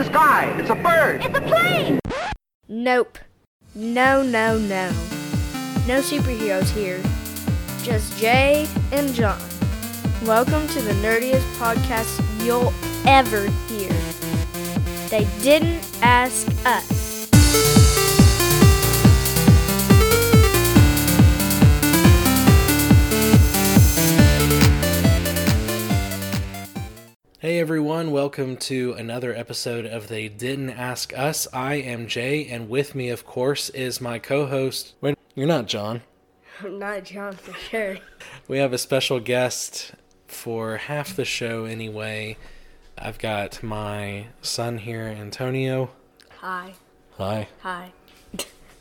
the sky. It's a bird. It's a plane. Nope. No, no, no. No superheroes here. Just Jay and John. Welcome to the nerdiest podcast you'll ever hear. They didn't ask us. Hey everyone, welcome to another episode of They Didn't Ask Us. I am Jay, and with me, of course, is my co-host... Wait, you're not John. I'm not John, for sure. We have a special guest for half the show anyway. I've got my son here, Antonio. Hi. Hi. Hi.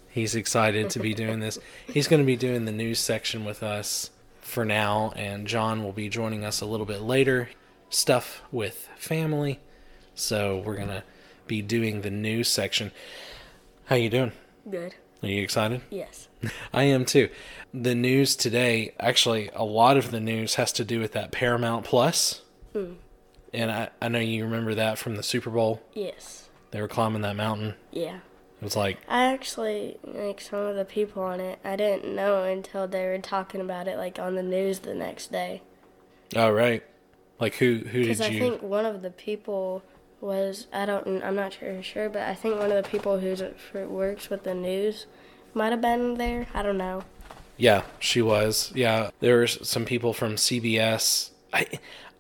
He's excited to be doing this. He's going to be doing the news section with us for now, and John will be joining us a little bit later. Stuff with family, so we're gonna be doing the news section. How you doing? Good. Are you excited? Yes. I am too. The news today, actually a lot of the news has to do with that Paramount Plus. And I know you remember that from the Super Bowl. Yes. They were climbing that mountain. Yeah. It was like... I actually, like, some of the people on it, I didn't know until they were talking about it, like, on the news the next day. Oh, right. Like, who did you... Because I think one of the people was, I'm not sure, but I think one of the people who works with the news might have been there. I don't know. Yeah, she was. Yeah, there were some people from CBS.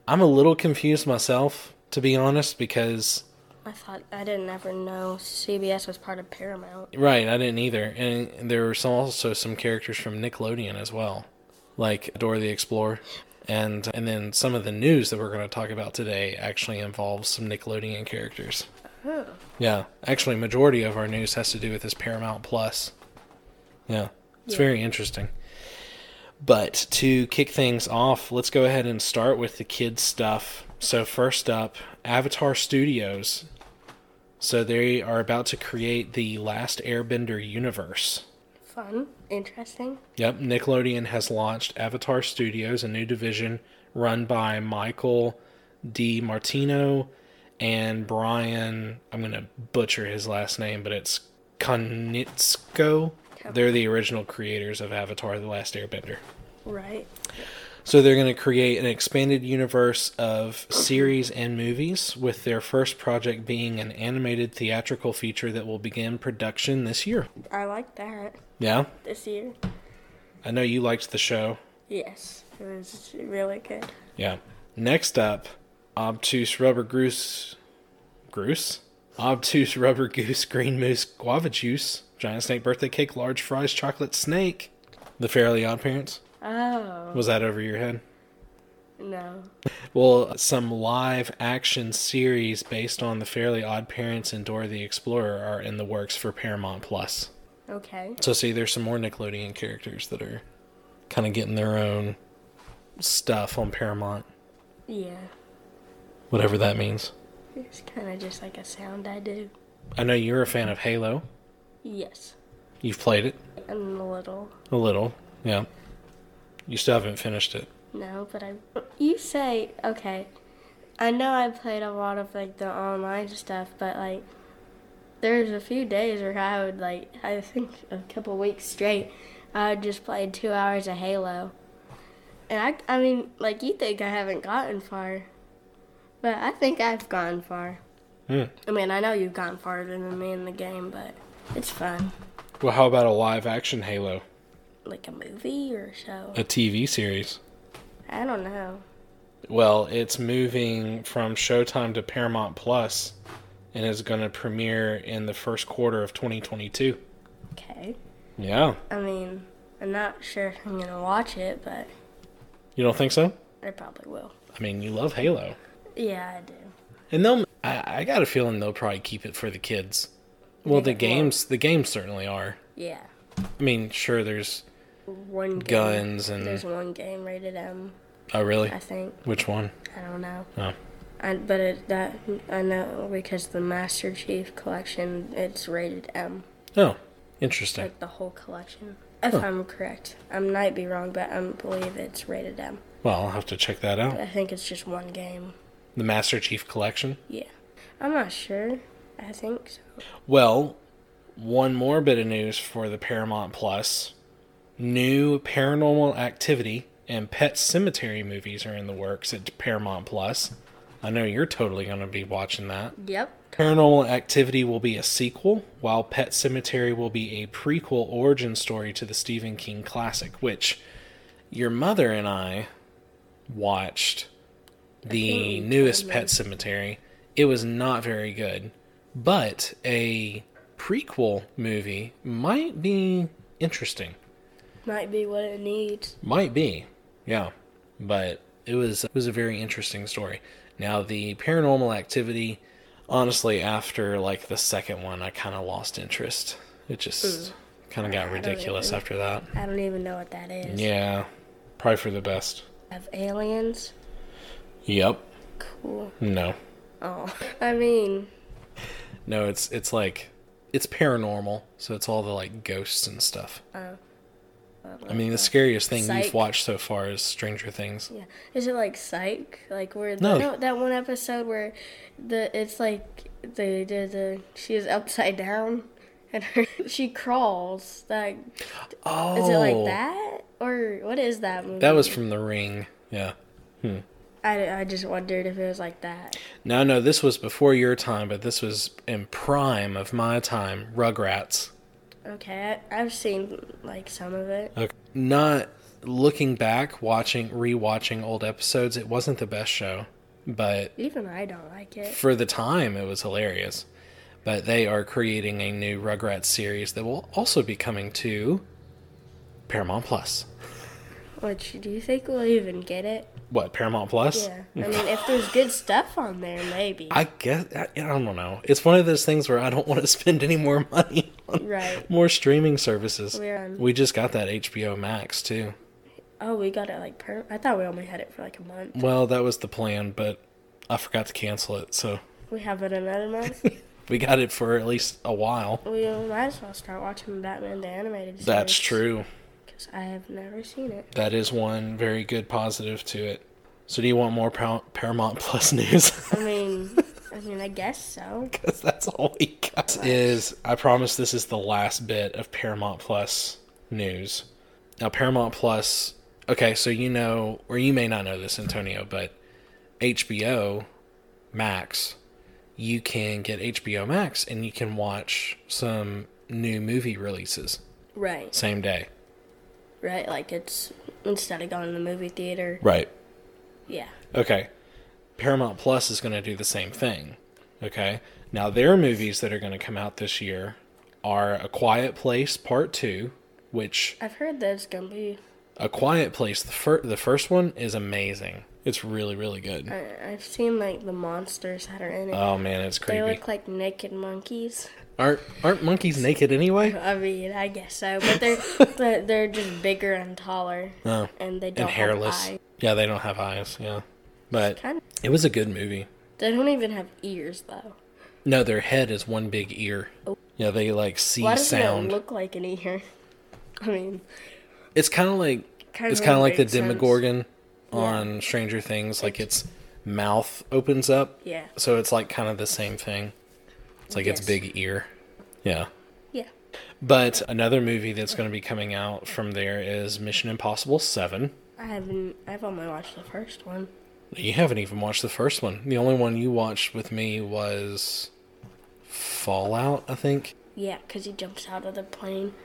I'm a little confused myself, to be honest, because... I didn't ever know CBS was part of Paramount. Right, I didn't either. And there were also some characters from Nickelodeon as well, like Dora the Explorer. And then some of the news that we're going to talk about today actually involves some Nickelodeon characters. Oh. Yeah. Actually, majority of our news has to do with this Paramount Plus. Yeah. It's very interesting. But to kick things off, let's go ahead and start with the kids' stuff. So first up, Avatar Studios. So they are about to create the Last Airbender universe. Fun. Interesting. Yep. Nickelodeon has launched Avatar Studios, a new division run by Michael DiMartino and Brian, I'm going to butcher his last name, but it's Konitzko. Okay. They're the original creators of Avatar: The Last Airbender. Right. So they're going to create an expanded universe of series and movies, with their first project being an animated theatrical feature that will begin production this year. I like that. Yeah? This year. I know you liked the show. Yes. It was really good. Yeah. Next up, Obtuse Rubber Goose Green Moose Guava Juice Giant Snake Birthday Cake Large Fries Chocolate Snake The Fairly Odd Parents. Oh. Was that over your head? No. Well, some live action series based on The Fairly Odd Parents and Dora the Explorer are in the works for Paramount Plus. Okay. So see, there's some more Nickelodeon characters that are kind of getting their own stuff on Paramount. Yeah. Whatever that means. It's kind of just like a sound I do. I know you're a fan of Halo. Yes. You've played it? A little, yeah. You still haven't finished it. No, but okay, I know I played a lot of, like, the online stuff, but, like, there's a few days where I would, like, I think a couple weeks straight, I would just play 2 hours of Halo. And I mean, like, you think I haven't gotten far, but I think I've gotten far. Mm. I mean, I know you've gotten farther than me in the game, but it's fun. Well, how about a live-action Halo? Like a movie or a show? A TV series. I don't know. Well, it's moving from Showtime to Paramount Plus and is going to premiere in the first quarter of 2022. Okay. Yeah. I mean, I'm not sure if I'm going to watch it, but... You don't think so? I probably will. I mean, you love Halo. Yeah, I do. And I got a feeling they'll probably keep it for the kids. Well, the games certainly are. Yeah. I mean, sure, there's... One game. Guns and... There's one game rated M. Oh, really? I think. Which one? I don't know. Oh. I know because the Master Chief Collection, it's rated M. Oh, interesting. Like the whole collection. If I'm correct. I might be wrong, but I believe it's rated M. Well, I'll have to check that out. But I think it's just one game. The Master Chief Collection? Yeah. I'm not sure. I think so. Well, one more bit of news for the Paramount Plus. New Paranormal Activity and Pet Sematary movies are in the works at Paramount Plus. I know you're totally going to be watching that. Yep. Paranormal Activity will be a sequel, while Pet Sematary will be a prequel origin story to the Stephen King classic, which your mother and I watched the newest Pet Sematary. It was not very good, but a prequel movie might be interesting. Might be what it needs. Might be, yeah. But it was a very interesting story. Now, the Paranormal Activity, honestly, after, like, the second one, I kind of lost interest. It just kind of got ridiculous after that. I don't even know what that is. Yeah. Probably for the best. Have aliens? Yep. Cool. No. Oh. I mean... No, it's like... It's paranormal, so it's all the, like, ghosts and stuff. Oh. I mean, the scariest thing you've watched so far is Stranger Things. Yeah, is it like Psych? Like where that one episode where it's like she is upside down and she crawls. Like, oh, is it like that or what is that movie? That was from The Ring. Yeah. I just wondered if it was like that. No, this was before your time, but this was in prime of my time. Rugrats. Okay, I've seen, like, some of it. Okay. Not looking back, rewatching old episodes, it wasn't the best show, but... Even I don't like it. For the time, it was hilarious. But they are creating a new Rugrats series that will also be coming to Paramount Plus. Which, do you think we'll even get it? What, Paramount Plus? Yeah. I mean, if there's good stuff on there, maybe. I guess, I don't know. It's one of those things where I don't want to spend any more money on more streaming services. We just got that HBO Max, too. Oh, we got it, like, I thought we only had it for, like, a month. Well, that was the plan, but I forgot to cancel it, so. We have it another month? We got it for at least a while. We might as well start watching Batman the Animated Series. That's true. I have never seen it. That is one very good positive to it. So do you want more Paramount Plus news? I mean, I guess so. Because that's all we got. I promise this is the last bit of Paramount Plus news. Now, Paramount Plus... Okay, so you know, or you may not know this, Antonio, but HBO Max, you can get HBO Max and you can watch some new movie releases. Right. Same day. Right, like it's instead of going to the movie theater. Right. Yeah. Okay. Paramount Plus is going to do the same thing. Okay. Now, their movies that are going to come out this year are A Quiet Place Part 2, which... I've heard that's going to be... A Quiet Place, the first one is amazing. It's really, really good. I've seen, like, the monsters that are in it. Oh, man, it's creepy. They look like naked monkeys. Aren't monkeys naked anyway? I mean, I guess so, but they're just bigger and taller. Oh, and they don't and hairless. Have eyes. Yeah, they don't have eyes. Yeah, but it was a good movie. They don't even have ears though. No, their head is one big ear. Oh. Yeah, they like see Why sound. Why does it look like an ear? I mean, it's kind of like the Demogorgon on Stranger Things. Like its mouth opens up. Yeah. So it's like kind of the same thing. It's like its big ear. Yeah. Yeah. But another movie that's going to be coming out from there is Mission Impossible 7. I've only watched the first one. You haven't even watched the first one. The only one you watched with me was Fallout, I think. Yeah, because he jumps out of the plane.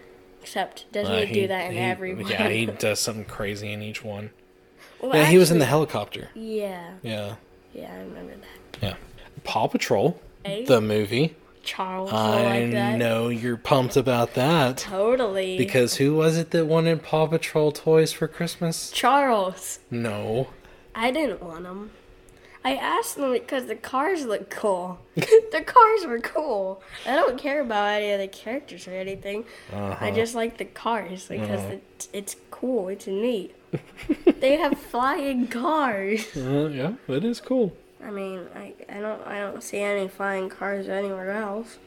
Except, doesn't he do that in every one? Yeah, he does something crazy in each one. Well, he was in the helicopter. Yeah. Yeah. Yeah, I remember that. Yeah. Paw Patrol. The movie. Charles. I know you're pumped about that. Totally. Because who was it that wanted Paw Patrol toys for Christmas? Charles. No. I didn't want them. I asked them because the cars look cool. The cars were cool. I don't care about any of the characters or anything. Uh-huh. I just like the cars because it's cool. It's neat. They have flying cars. Yeah, that is cool. I mean, I don't see any flying cars anywhere else.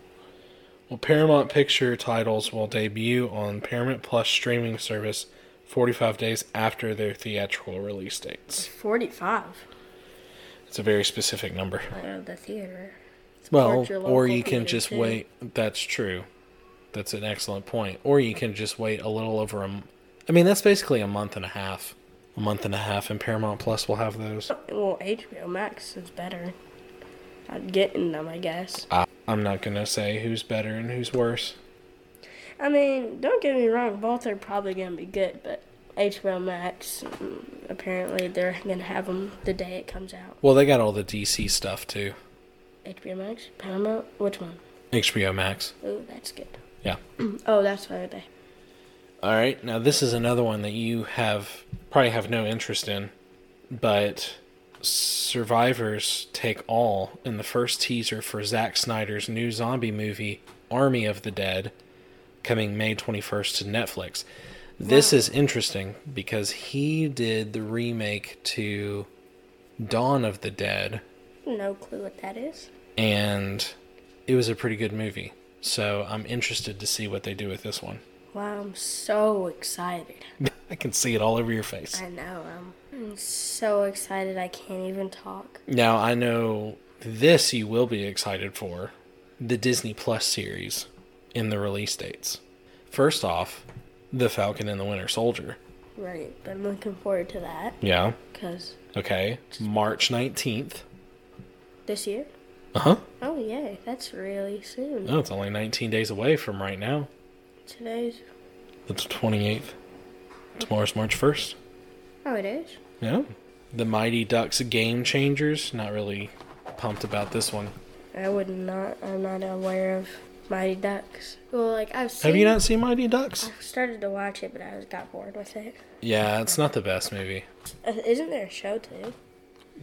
Well, Paramount Picture titles will debut on Paramount Plus streaming service 45 days after their theatrical release dates. 45? It's a very specific number. The theater. Well, or you can just wait. That's true. That's an excellent point. Or you can just wait a little over a... I mean, that's basically a month and a half. A month and a half, and Paramount Plus will have those. Well, HBO Max is better at getting them, I guess. I'm not going to say who's better and who's worse. I mean, don't get me wrong, both are probably going to be good, but HBO Max, apparently they're going to have them the day it comes out. Well, they got all the DC stuff, too. HBO Max? Paramount? Which one? HBO Max. Oh, that's good. Yeah. Oh, that's why they... All right. Now, this is another one that you probably have no interest in, but Survivors Take All in the first teaser for Zack Snyder's new zombie movie, Army of the Dead, coming May 21st to Netflix. This is interesting because he did the remake to Dawn of the Dead. No clue what that is. And it was a pretty good movie. So I'm interested to see what they do with this one. Wow, I'm so excited. I can see it all over your face. I know. I'm so excited I can't even talk. Now, I know this you will be excited for, the Disney Plus series in the release dates. First off, The Falcon and the Winter Soldier. Right, but I'm looking forward to that. Yeah. Okay, March 19th. This year? Uh-huh. Oh, yeah, that's really soon. No, it's only 19 days away from right now. Today's... It's the 28th. Tomorrow's March 1st. Oh, it is? Yeah. The Mighty Ducks Game Changers. Not really pumped about this one. I'm not aware of Mighty Ducks. Well, Have you not seen Mighty Ducks? I started to watch it, but I got bored with it. Yeah, it's not the best movie. Isn't there a show, too?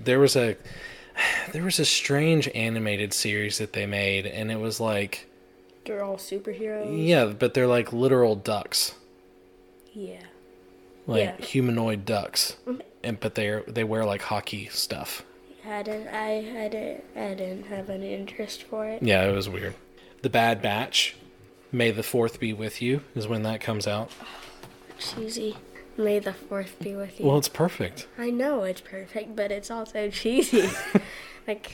There was a strange animated series that they made, and it was like... They're all superheroes? Yeah, but they're like literal ducks. Yeah. Humanoid ducks. Mm-hmm. But they wear like hockey stuff. I didn't have any interest for it. Yeah, it was weird. The Bad Batch, May the 4th be with you, is when that comes out. Oh, cheesy. May the 4th be with you. Well, it's perfect. I know it's perfect, but it's also cheesy.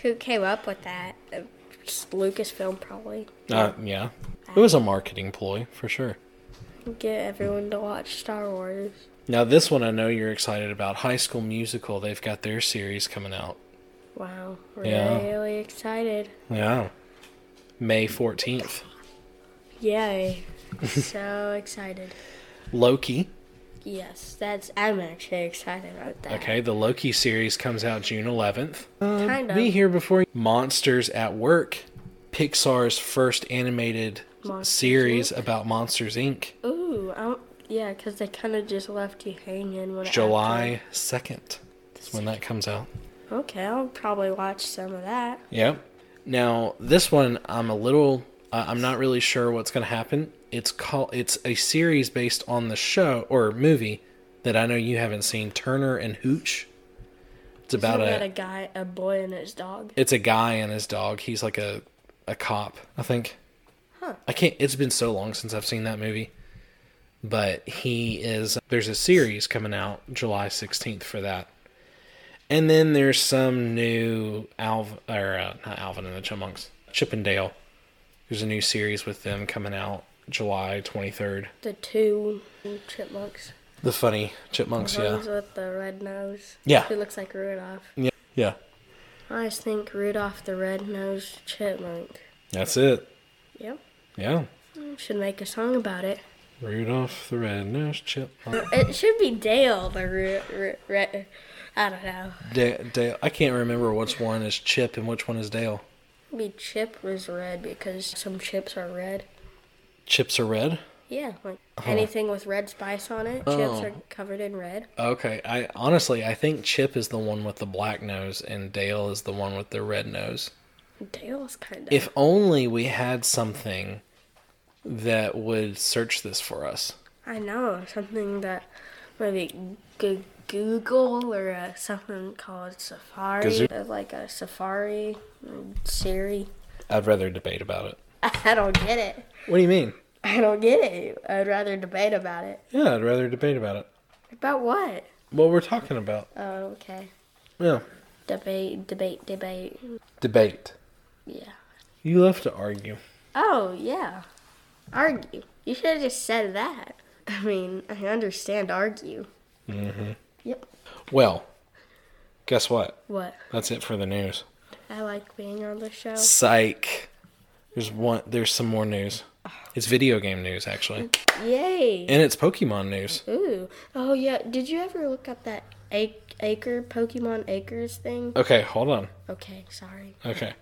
Who came up with that? Just Lucasfilm, probably. Yeah. It was a marketing ploy, for sure. Get everyone to watch Star Wars. Now, this one I know you're excited about. High School Musical, they've got their series coming out. Wow. Really excited. Yeah. May 14th. Yay. So excited. Loki. Yes, I'm actually excited about that. Okay, the Loki series comes out June 11th. Kind of. Be here before Monsters at Work, Pixar's first animated series about Monsters, Inc. Ooh, because they kind of just left you hanging. July 2nd is when that comes out. Okay, I'll probably watch some of that. Yep. Now, this one, I'm not really sure what's going to happen. It's a series based on the show or movie that I know you haven't seen, Turner and Hooch. It's about a boy and his dog. It's a guy and his dog. He's like a cop, I think. Huh. It's been so long since I've seen that movie. But there's a series coming out July 16th for that. And then there's some new not Alvin and the Chipmunks, Chip and Dale. There's a new series with them coming out July 23rd. The two chipmunks. The funny chipmunks, yeah. The ones with the red nose. Yeah. Who looks like Rudolph. Yeah. I always think Rudolph the red-nosed chipmunk. That's it. Yep. Yeah. We should make a song about it. Rudolph the red-nosed chipmunk. It should be Dale the I don't know. Dale. I can't remember which one is Chip and which one is Dale. Maybe Chip was red because some chips are red. Chips are red? Yeah, anything with red spice on it, chips are covered in red. Okay, I think Chip is the one with the black nose and Dale is the one with the red nose. Dale's kind of... If only we had something that would search this for us. I know, something that maybe Google or something called Safari, like a Safari, Siri. I'd rather debate about it. I don't get it. What do you mean? I don't get it. I'd rather debate about it. Yeah, I'd rather debate about it. About what? What we're talking about. Oh, okay. Yeah. Debate. Yeah. You love to argue. Oh, yeah. Argue. You should have just said that. I mean, I understand argue. Mm-hmm. Yep. Well, guess what? What? That's it for the news. I like being on the show. Psych. There's some more news. It's video game news, actually. Yay. And it's Pokemon news. Ooh. Oh, yeah. Did you ever look up that Acre, Pokemon Acres thing? Okay, hold on. Okay, sorry. Okay.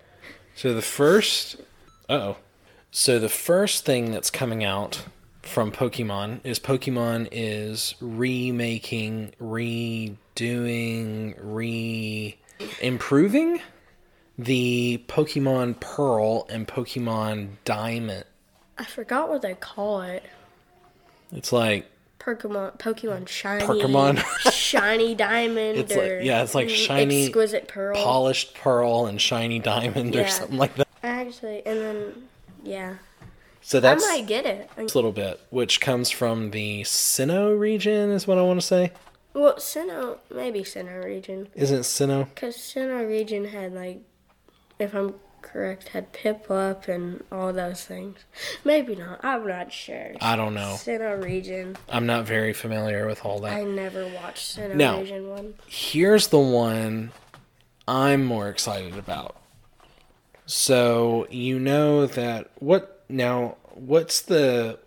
So the first thing that's coming out from Pokemon is remaking, redoing, improving the Pokemon Pearl and Pokemon Diamond. I forgot what they call it. It's like Pokemon Shiny. Pokemon Shiny Diamond. It's it's like Shiny Exquisite Pearl. Polished Pearl and Shiny Diamond or something like that. Actually, and then, yeah. So that's, I might get it. A little bit, which comes from the Sinnoh region is what I want to say. Well, Sinnoh region. Isn't Sinnoh? Because Sinnoh region had, like, if I'm correct, had Piplup and all those things. Maybe not. I'm not sure. I don't know. Sinnoh region. I'm not very familiar with all that. I never watched Sinnoh region 1. Here's the one I'm more excited about. So, you know that... what's the...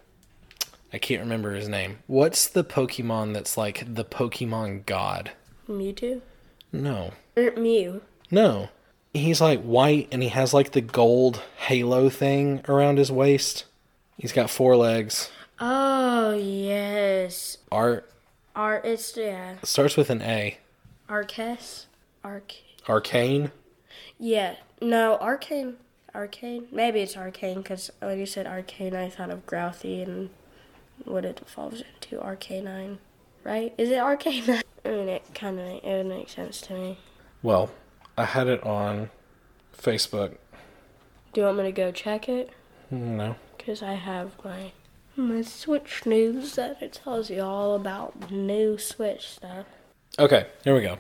I can't remember his name. What's the Pokemon that's like the Pokemon god? Mewtwo? No. Mew? No. He's like white and he has like the gold halo thing around his waist. He's got four legs. Oh, yes. Art, it's, yeah. It starts with an A. Arceus? Arcane? Yeah. No, Arcane. Arcane? Maybe it's Arcane because when you said Arcane, I thought of Grouthy and... what it evolves into, RK9, right? Is it RK9? I mean, it would make sense to me. Well, I had it on Facebook. Do you want me to go check it? No. Because I have my Switch news that it tells you all about new Switch stuff. Okay, here we go.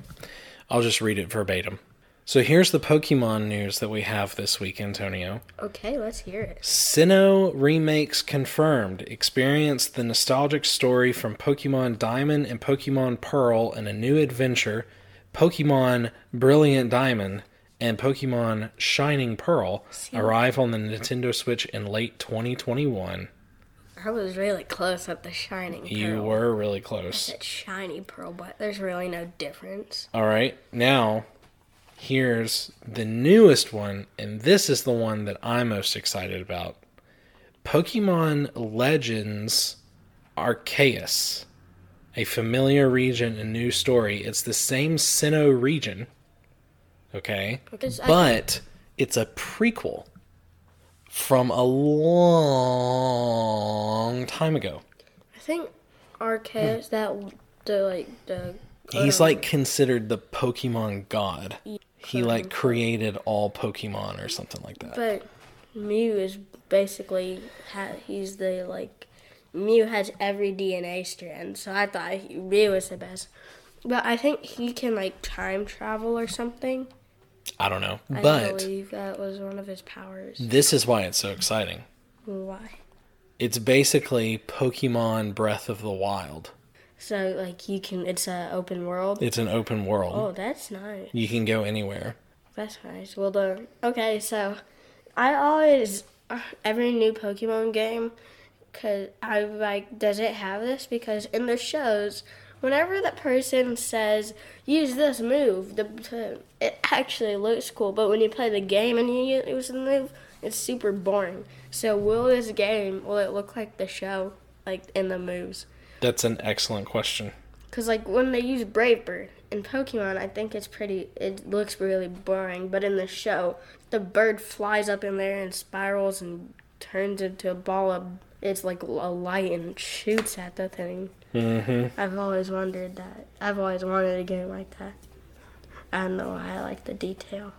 I'll just read it verbatim. So here's the Pokemon news that we have this week, Antonio. Okay, let's hear it. Sinnoh remakes confirmed. Experience the nostalgic story from Pokemon Diamond and Pokemon Pearl in a new adventure, Pokemon Brilliant Diamond and Pokemon Shining Pearl arrive on the Nintendo Switch in late 2021. I was really close at the Shining Pearl. You were really close. I said Shiny Pearl, but there's really no difference. All right, now... here's the newest one, and this is the one that I'm most excited about. Pokemon Legends Arceus, a familiar region, a new story. It's the same Sinnoh region, okay? But it's a prequel from a long time ago. I think Arceus, he's, like, considered the Pokemon god. He, like, created all Pokemon or something like that. But Mew is basically, he's the, like, Mew has every DNA strand, so I thought Mew was the best. But I think he can, like, time travel or something. I don't know, but... I believe that was one of his powers. This is why it's so exciting. Why? It's basically Pokemon Breath of the Wild. So, like, it's an open world? It's an open world. Oh, that's nice. You can go anywhere. That's nice. Well done. Okay, so, I always, every new Pokemon game, because I'm like, does it have this? Because in the shows, whenever the person says, use this move, it actually looks cool. But when you play the game and you use the move, it's super boring. So, will it look like the show, like, in the moves? That's an excellent question. Because, like, when they use Brave Bird in Pokemon, I think it looks really boring. But in the show, the bird flies up in there and spirals and turns into a ball of, it's like a light and shoots at the thing. Mm-hmm. I've always wondered that. I've always wanted a game like that. I don't know why I like the detail.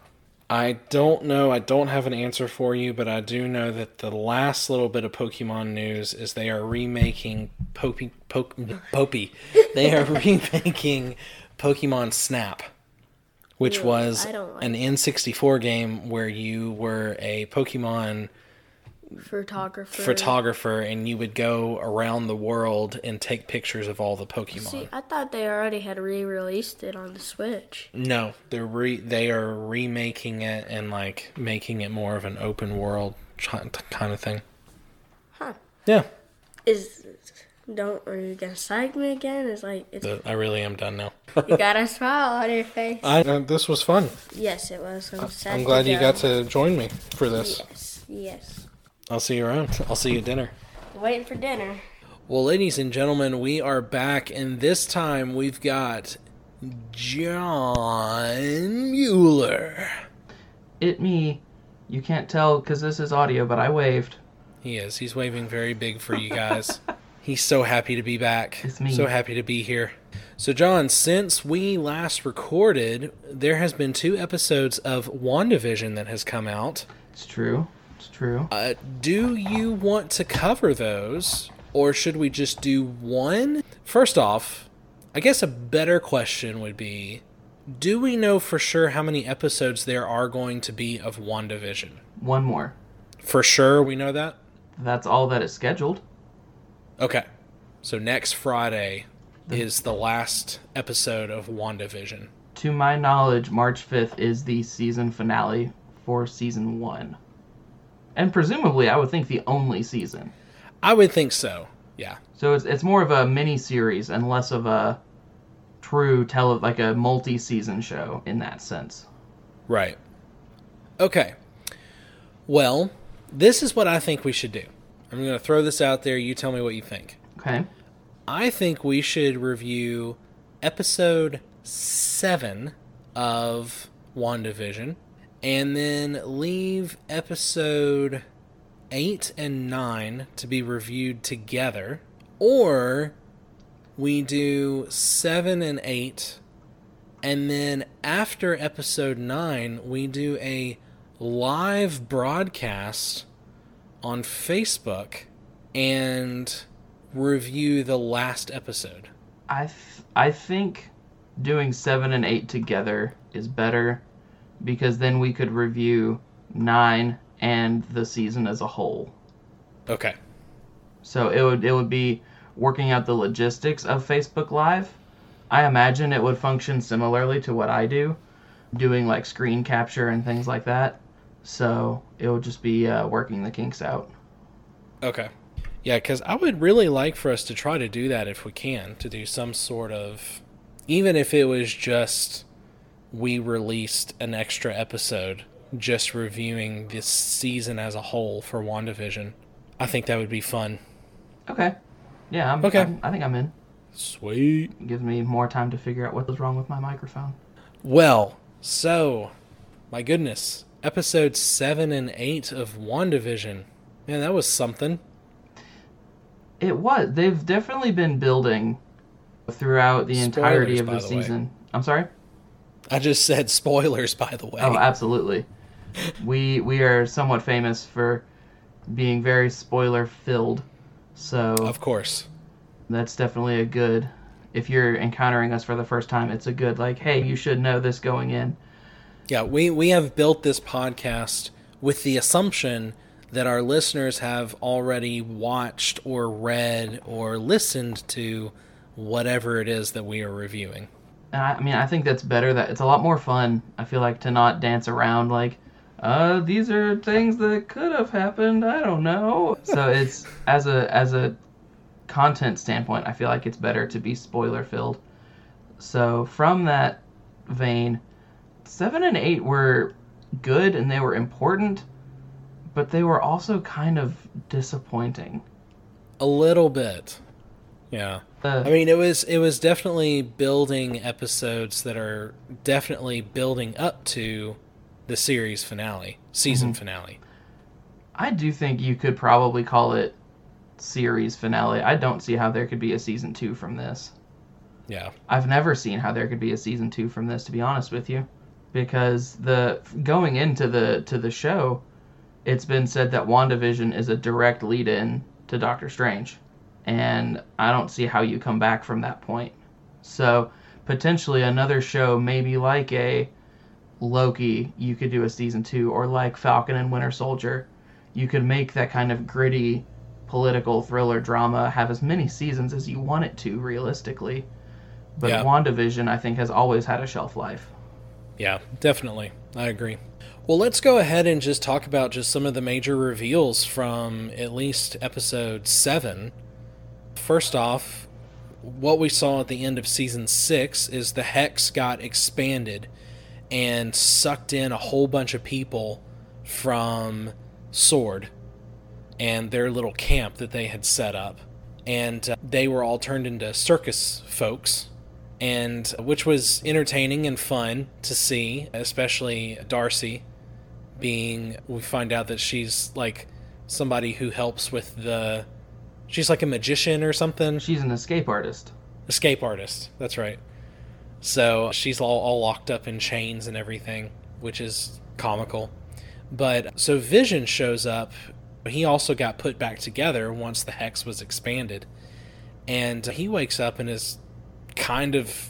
I don't know. I don't have an answer for you, but I do know that the last little bit of Pokemon news is they are remaking They are remaking Pokemon Snap, which was an N64 game where you were a Pokemon photographer and you would go around the world and take pictures of all the Pokemon. See, I thought they already had re-released it on the Switch. No, they are remaking it and like making it more of an open world kind of thing. Huh. Yeah. Are you gonna psych me again? It's like I really am done now. You got a smile on your face. This was fun. Yes, it was. I'm glad you got to join me for this. Yes. I'll see you around. I'll see you at dinner. Waiting for dinner. Well, ladies and gentlemen, we are back, and this time we've got John Mueller. It me. You can't tell because this is audio, but I waved. He is. He's waving very big for you guys. He's so happy to be back. It's me. So happy to be here. So, John, since we last recorded, there has been 2 episodes of WandaVision that has come out. It's true. Do you want to cover those, or should we just do one? First off, I guess a better question would be, do we know for sure how many episodes there are going to be of WandaVision? 1 more. For sure, we know that? That's all that is scheduled. Okay, so next Friday is the last episode of WandaVision. To my knowledge, March 5th is the season finale for season 1. And presumably, I would think the only season. I would think so, yeah. So it's more of a mini-series and less of a true, like a multi-season show in that sense. Right. Okay. Well, this is what I think we should do. I'm going to throw this out there. You tell me what you think. Okay. I think we should review episode 7 of WandaVision and then leave episode 8 and 9 to be reviewed together. Or we do 7 and 8 and then after episode 9 we do a live broadcast on Facebook and review the last episode. I think doing 7 and 8 together is better because then we could review 9 and the season as a whole. Okay. So it would be working out the logistics of Facebook Live. I imagine it would function similarly to what I do, doing like screen capture and things like that. So it would just be working the kinks out. Okay. Yeah, because I would really like for us to try to do that if we can, to do some sort of... Even if it was just we released an extra episode just reviewing this season as a whole for WandaVision, I think that would be fun. Okay. Yeah, I think I'm in. Sweet. It gives me more time to figure out what was wrong with my microphone. Well, so, my goodness... Episode 7 and 8 of WandaVision. Man, that was something. It was. They've definitely been building throughout the entirety of the season. I'm sorry? I just said spoilers, by the way. Oh, absolutely. We are somewhat famous for being very spoiler-filled, so... Of course. That's definitely a good... If you're encountering us for the first time, it's a good, like, hey, you should know this going in. Yeah, we have built this podcast with the assumption that our listeners have already watched or read or listened to whatever it is that we are reviewing. And I think that's better. That it's a lot more fun, I feel like, to not dance around like, these are things that could have happened, I don't know. So it's, as a content standpoint, I feel like it's better to be spoiler-filled. So from that vein... 7 and 8 were good and they were important, but they were also kind of disappointing. A little bit, yeah. I mean, it was definitely building episodes that are definitely building up to the series finale, season finale. I do think you could probably call it series finale. I don't see how there could be a season 2 from this. Yeah, I've never seen how there could be a season 2 from this, to be honest with you. Because going into the show, it's been said that WandaVision is a direct lead-in to Doctor Strange. And I don't see how you come back from that point. So, potentially another show, maybe like a Loki, you could do a season 2, or like Falcon and Winter Soldier. You could make that kind of gritty political thriller drama have as many seasons as you want it to, realistically. But yeah. WandaVision, I think, has always had a shelf life. Yeah, definitely. I agree. Well, let's go ahead and just talk about just some of the major reveals from at least episode 7. First off, what we saw at the end of season 6 is the Hex got expanded and sucked in a whole bunch of people from SWORD and their little camp that they had set up. And they were all turned into circus folks, and which was entertaining and fun to see, especially Darcy being, we find out that she's like somebody who helps with the, she's like a magician or something. She's an escape artist. Escape artist, that's right. So she's all locked up in chains and everything, which is comical. But so Vision shows up. He also got put back together once the Hex was expanded. And he wakes up and is kind of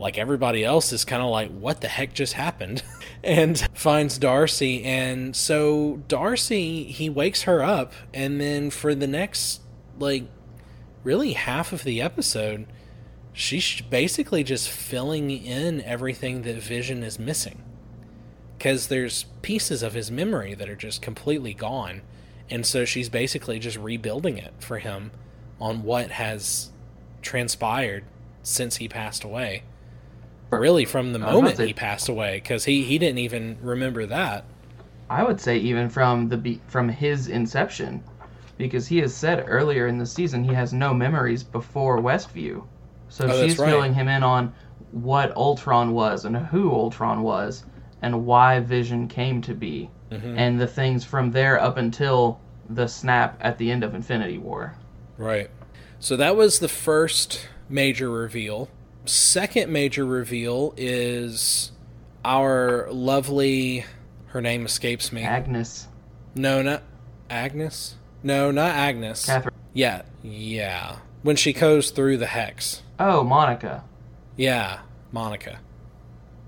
like everybody else, is kind of like, what the heck just happened? And finds Darcy. And so Darcy, he wakes her up. And then for the next, like, really half of the episode, she's basically just filling in everything that Vision is missing. Because there's pieces of his memory that are just completely gone. And so she's basically just rebuilding it for him on what has transpired since he passed away. Really, from the moment he passed away, because he didn't even remember that. I would say even from his inception, because he has said earlier in the season he has no memories before Westview. So she's filling him in on what Ultron was and who Ultron was and why Vision came to be. Mm-hmm. And the things from there up until the snap at the end of Infinity War. Right. So that was the first major reveal. Second major reveal is our lovely... her name escapes me. Agnes. No, not Agnes. No, not Agnes. Catherine. Yeah. Yeah. When she goes through the Hex. Oh, Monica. Yeah, Monica.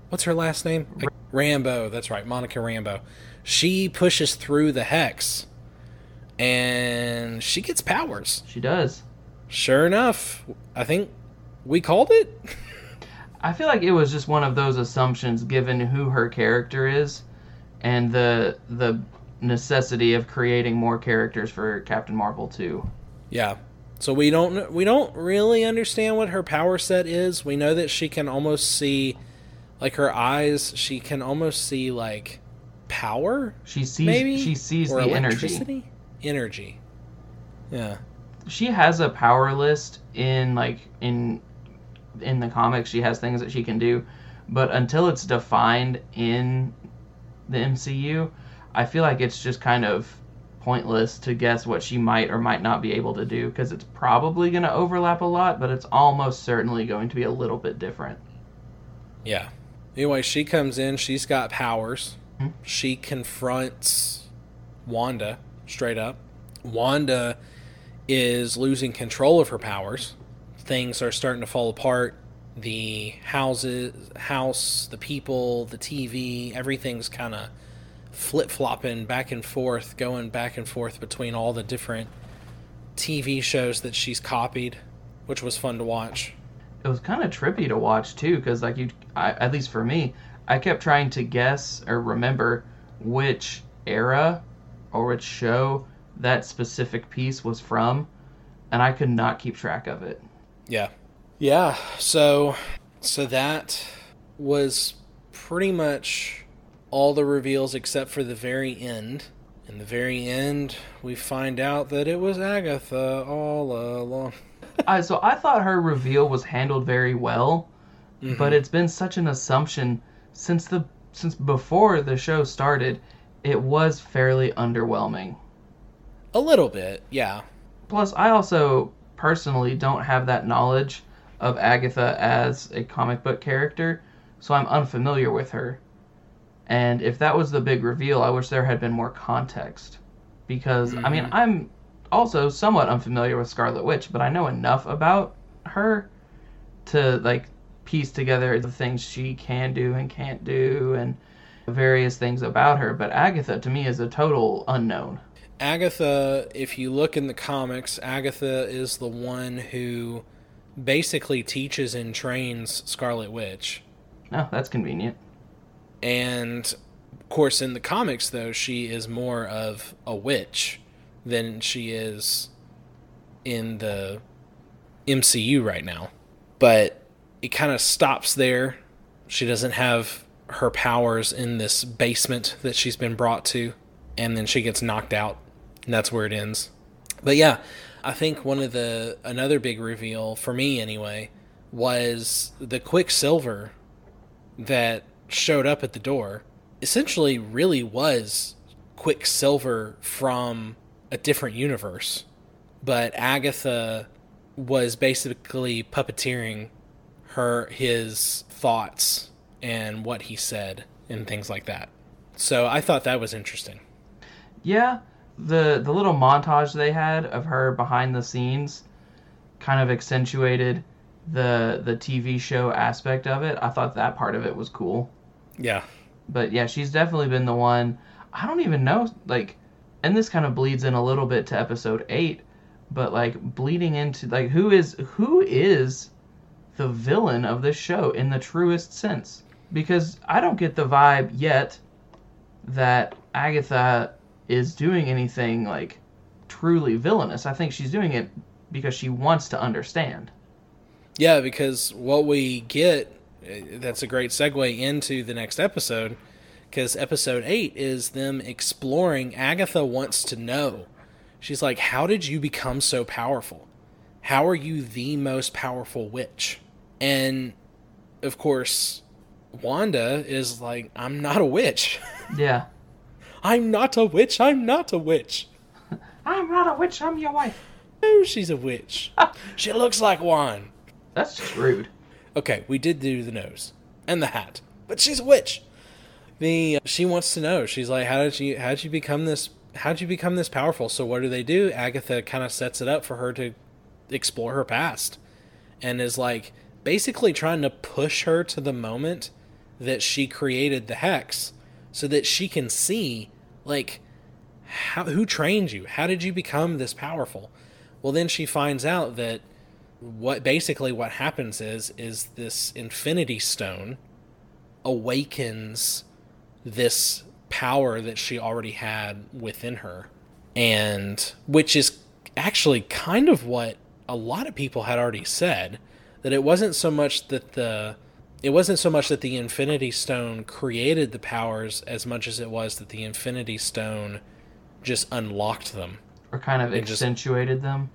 What's her last name? Rambeau. That's right, Monica Rambeau. She pushes through the Hex, and she gets powers. She does. Sure enough, I think we called it. I feel like it was just one of those assumptions, given who her character is, and the necessity of creating more characters for Captain Marvel too. Yeah. So we don't really understand what her power set is. We know that she can almost see, like her eyes. She can almost see like. Power? She sees maybe? She sees or the electricity? Energy. Yeah. She has a power list in the comics. She has things that she can do, but until it's defined in the MCU, I feel like it's just kind of pointless to guess what she might or might not be able to do, because it's probably going to overlap a lot, but it's almost certainly going to be a little bit different. Yeah. Anyway, she comes in, she's got powers. She confronts Wanda straight up. Wanda is losing control of her powers. Things are starting to fall apart. The house, the people, the TV, everything's kind of flip-flopping back and forth, going back and forth between all the different TV shows that she's copied, which was fun to watch. It was kind of trippy to watch, too, because like at least for me, I kept trying to guess or remember which era or which show that specific piece was from, and I could not keep track of it. Yeah. Yeah, so that was pretty much all the reveals except for the very end. In the very end, we find out that it was Agatha all along. So I thought her reveal was handled very well, mm-hmm. but it's been such an assumption... Since before the show started, it was fairly underwhelming. A little bit, yeah. Plus, I also personally don't have that knowledge of Agatha as a comic book character, so I'm unfamiliar with her. And if that was the big reveal, I wish there had been more context. Because, mm-hmm. I mean, I'm also somewhat unfamiliar with Scarlet Witch, but I know enough about her to, like... piece together the things she can do and can't do and various things about her. But Agatha, to me, is a total unknown. Agatha, if you look in the comics, Agatha is the one who basically teaches and trains Scarlet Witch. Oh, that's convenient. And, of course, in the comics, though, she is more of a witch than she is in the MCU right now. But it kind of stops there. She doesn't have her powers in this basement that she's been brought to, and then she gets knocked out, and that's where it ends. But yeah, I think another big reveal, for me anyway, was the Quicksilver that showed up at the door essentially really was Quicksilver from a different universe. But Agatha was basically puppeteering his thoughts and what he said and things like that. So I thought that was interesting. Yeah, the little montage they had of her behind the scenes kind of accentuated the TV show aspect of it. I thought that part of it was cool. Yeah. But yeah, she's definitely been the one. I don't even know, like, and this kind of bleeds in a little bit to episode 8, but like bleeding into like who is the villain of this show in the truest sense, because I don't get the vibe yet that Agatha is doing anything like truly villainous. I think she's doing it because she wants to understand. Yeah, because what we get, that's a great segue into the next episode, because episode 8 is them exploring. Agatha wants to know. She's like, how did you become so powerful? How are you the most powerful witch? And, of course, Wanda is like, I'm not a witch. Yeah. I'm not a witch. I'm not a witch. I'm not a witch. I'm your wife. Oh, she's a witch. She looks like one. That's just rude. Okay, we did do the nose and the hat, but she's a witch. She wants to know. She's like, how did you become this? How did you become this powerful? So what do? Agatha kind of sets it up for her to explore her past, and is like basically trying to push her to the moment that she created the hex, so that she can see, like, who trained you? How did you become this powerful? Well, then she finds out that what happens is this Infinity Stone awakens this power that she already had within her, and which is actually kind of what a lot of people had already said, that it wasn't so much that the Infinity Stone created the powers as much as it was that the Infinity Stone just unlocked them. Or kind of accentuated them.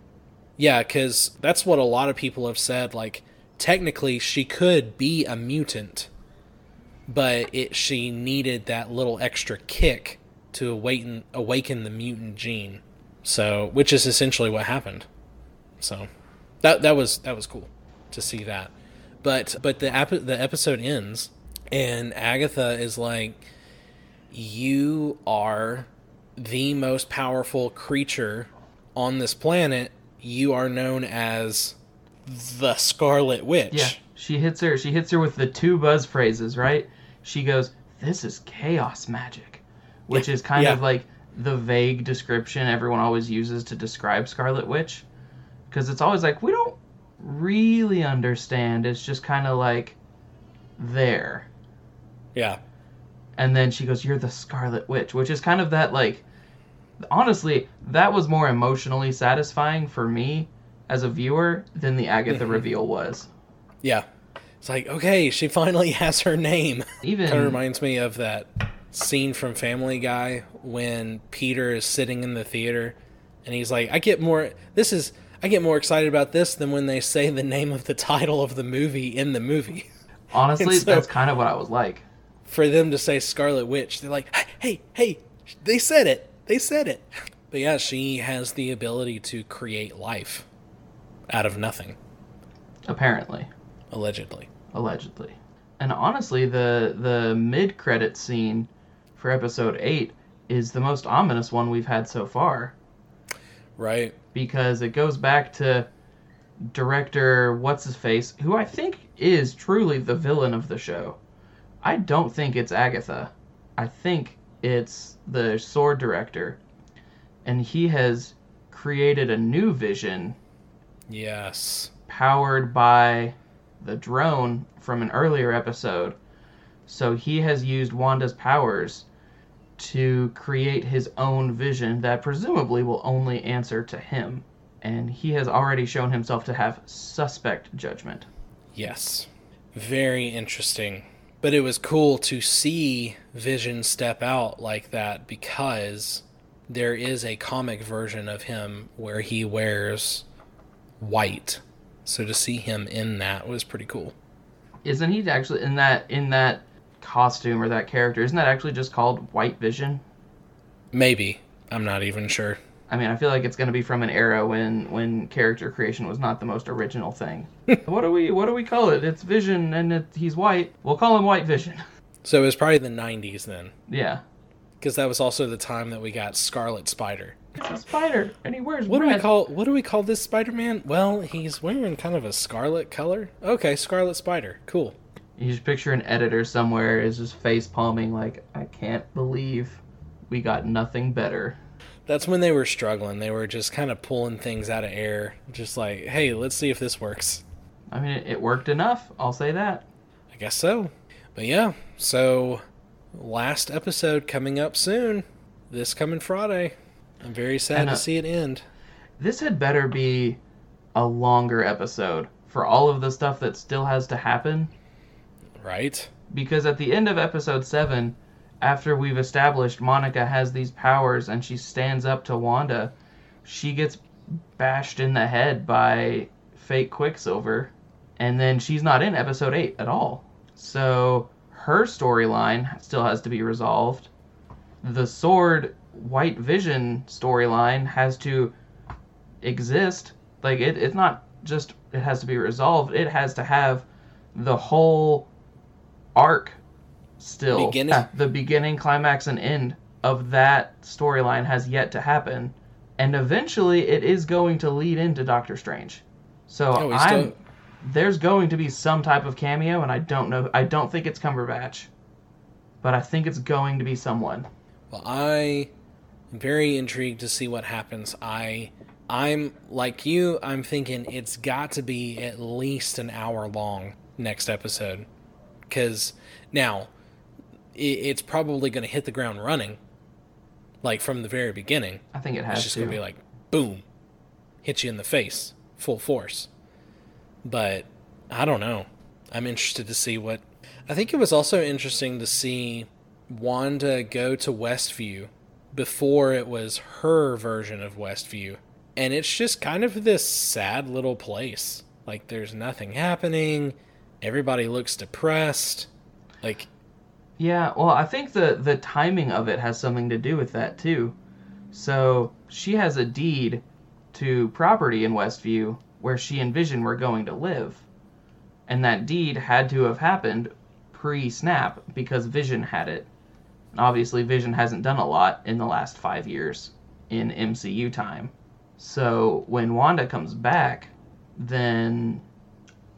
Yeah, because that's what a lot of people have said. Like, technically, she could be a mutant, but she needed that little extra kick to awaken the mutant gene. So, which is essentially what happened. So, that was cool to see that. But the episode ends, and Agatha is like, you are the most powerful creature on this planet. You are known as the Scarlet Witch. Yeah, she hits her with the 2 buzz phrases, right? She goes, this is chaos magic, which is kind of like the vague description everyone always uses to describe Scarlet Witch. Because it's always like, we don't really understand. It's just kind of like there. Yeah. And then she goes, you're the Scarlet Witch, which is kind of that, like, honestly, that was more emotionally satisfying for me as a viewer than the Agatha reveal was. Yeah. It's like, okay, she finally has her name. Even kind of reminds me of that scene from Family Guy when Peter is sitting in the theater and he's like, I get more excited about this than when they say the name of the title of the movie in the movie. Honestly, so, that's kind of what I was like. For them to say Scarlet Witch, they're like, hey, they said it. But yeah, she has the ability to create life out of nothing. Apparently. Allegedly. And honestly, the mid-credit scene for episode 8 is the most ominous one we've had so far. Right. Because it goes back to director What's-His-Face, who I think is truly the villain of the show. I don't think it's Agatha. I think it's the SWORD director. And he has created a new Vision. Yes. Powered by the drone from an earlier episode. So he has used Wanda's powers to create his own Vision that presumably will only answer to him. And he has already shown himself to have suspect judgment. Yes. Very interesting. But it was cool to see Vision step out like that, because there is a comic version of him where he wears white. So to see him in that was pretty cool. Isn't he actually in that costume or that character, isn't that actually just called White Vision? Maybe. I'm not even sure. I mean, I feel like it's going to be from an era when character creation was not the most original thing. What do we call it? It's Vision, and he's white. We'll call him White Vision. So it was probably the 90s then. Yeah. Because that was also the time that we got Scarlet Spider. It's a spider, and he wears red. What do we call this Spider-Man? Well, he's wearing kind of a scarlet color. Okay, Scarlet Spider. Cool. You just picture an editor somewhere is just face palming like, I can't believe we got nothing better. That's when they were struggling. They were just kind of pulling things out of air. Just like, hey, let's see if this works. I mean, it worked enough. I'll say that. I guess so. But yeah, so last episode coming up soon. This coming Friday. I'm very sad to see it end. This had better be a longer episode for all of the stuff that still has to happen. Right. Because at the end of episode 7, after we've established Monica has these powers and she stands up to Wanda, she gets bashed in the head by fake Quicksilver, and then she's not in episode 8 at all. So her storyline still has to be resolved. The SWORD White Vision storyline has to exist. Like, it's not just it has to be resolved. It has to have the whole arc still. The beginning, climax, and end of that storyline has yet to happen, and eventually it is going to lead into Doctor Strange. So there's going to be some type of cameo, and I don't know. I don't think it's Cumberbatch, but I think it's going to be someone. Well, I am very intrigued to see what happens. I'm like you. I'm thinking it's got to be at least an hour long next episode. Because now, it's probably going to hit the ground running, like from the very beginning. I think it has to. It's just going to be like, boom, hit you in the face, full force. But I don't know. I'm interested to see what... I think it was also interesting to see Wanda go to Westview before it was her version of Westview. And it's just kind of this sad little place. Like, there's nothing happening. Everybody looks depressed. Like, yeah, well, I think the timing of it has something to do with that, too. So she has a deed to property in Westview where she and Vision were going to live. And that deed had to have happened pre-snap because Vision had it. And obviously, Vision hasn't done a lot in the last 5 years in MCU time. So when Wanda comes back, then...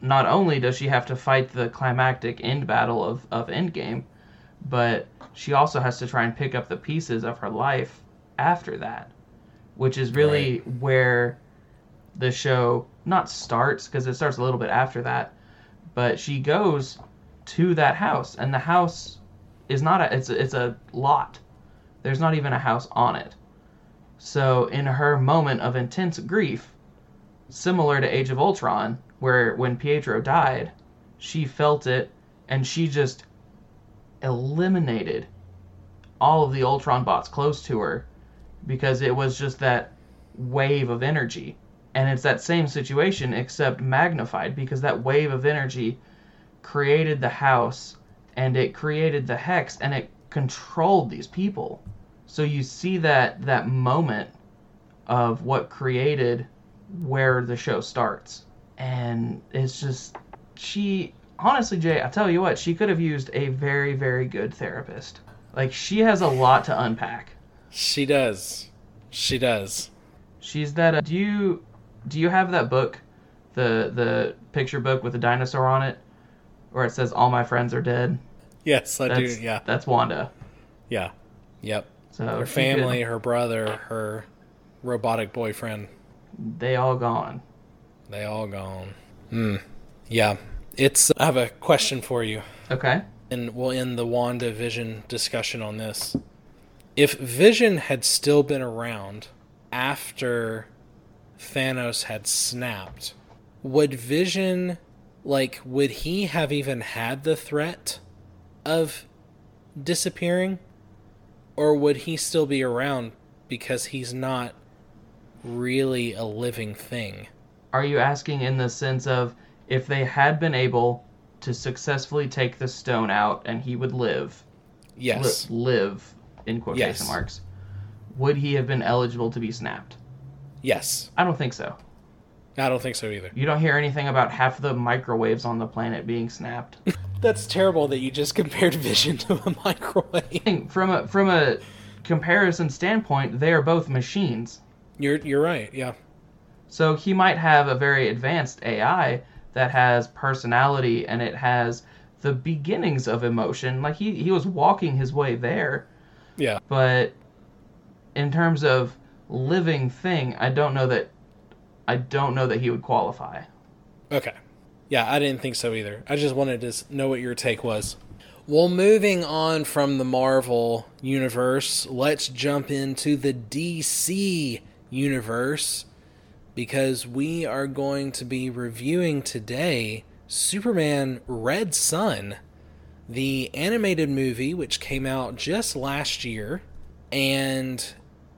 not only does she have to fight the climactic end battle of Endgame, but she also has to try and pick up the pieces of her life after that, which is really where the show not starts, because it starts a little bit after that, but she goes to that house, and the house is not it's a lot. There's not even a house on it. So in her moment of intense grief, similar to Age of Ultron, where when Pietro died, she felt it, and she just eliminated all of the Ultron bots close to her because it was just that wave of energy. And it's that same situation except magnified, because that wave of energy created the house, and it created the hex, and it controlled these people. So you see that moment of what created where the show starts. And it's just, she, honestly, Jay, I tell you what, she could have used a very, very good therapist. Like, she has a lot to unpack. She does. She's that, do you have that book, the picture book with the dinosaur on it? where it says all my friends are dead. Yes, I do. Yeah, that's Wanda. Yeah. Yep. So her family, her brother, her robotic boyfriend. They all gone. Yeah. I have a question for you. Okay. And we'll end the WandaVision discussion on this. If Vision had still been around after Thanos had snapped, would Vision, would he have even had the threat of disappearing? Or would he still be around because he's not really a living thing? Are you asking in the sense of if they had been able to successfully take the stone out and he would live? Yes. Live, in quotation marks. Would he have been eligible to be snapped? Yes. I don't think so. I don't think so either. You don't hear anything about half the microwaves on the planet being snapped. That's terrible that you just compared Vision to a microwave. From a comparison standpoint, they are both machines. You're right, yeah. So he might have a very advanced AI that has personality and it has the beginnings of emotion. He was walking his way there. Yeah. But in terms of living thing, I don't know that he would qualify. Okay. Yeah, I didn't think so either. I just wanted to know what your take was. Well, moving on from the Marvel universe, let's jump into the DC universe because we are going to be reviewing today Superman Red Son, the animated movie which came out just last year, and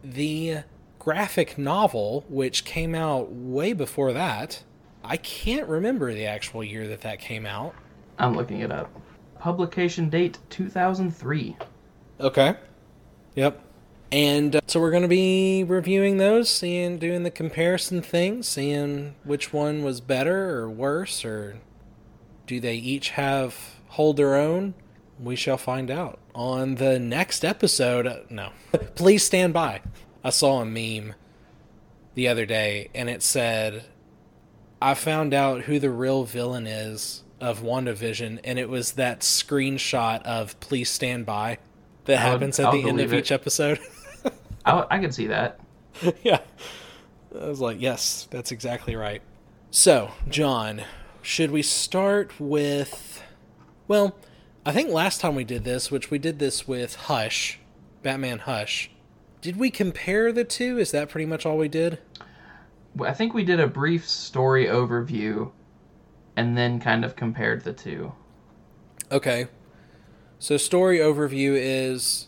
the graphic novel which came out way before that. I can't remember the actual year that came out. I'm looking it up. Publication date 2003. Okay. Yep. And so we're going to be reviewing those, doing the comparison thing, seeing which one was better or worse, or do they each hold their own? We shall find out on the next episode. No. Please stand by. I saw a meme the other day, and it said, I found out who the real villain is of WandaVision, and it was that screenshot of Please Stand By that happens at the end of each episode. I can see that. Yeah. I was like, yes, that's exactly right. So, John, should we start with... Well, I think last time we did this, which we did this with Hush, Batman Hush, did we compare the two? Is that pretty much all we did? I think we did a brief story overview and then kind of compared the two. Okay. So story overview is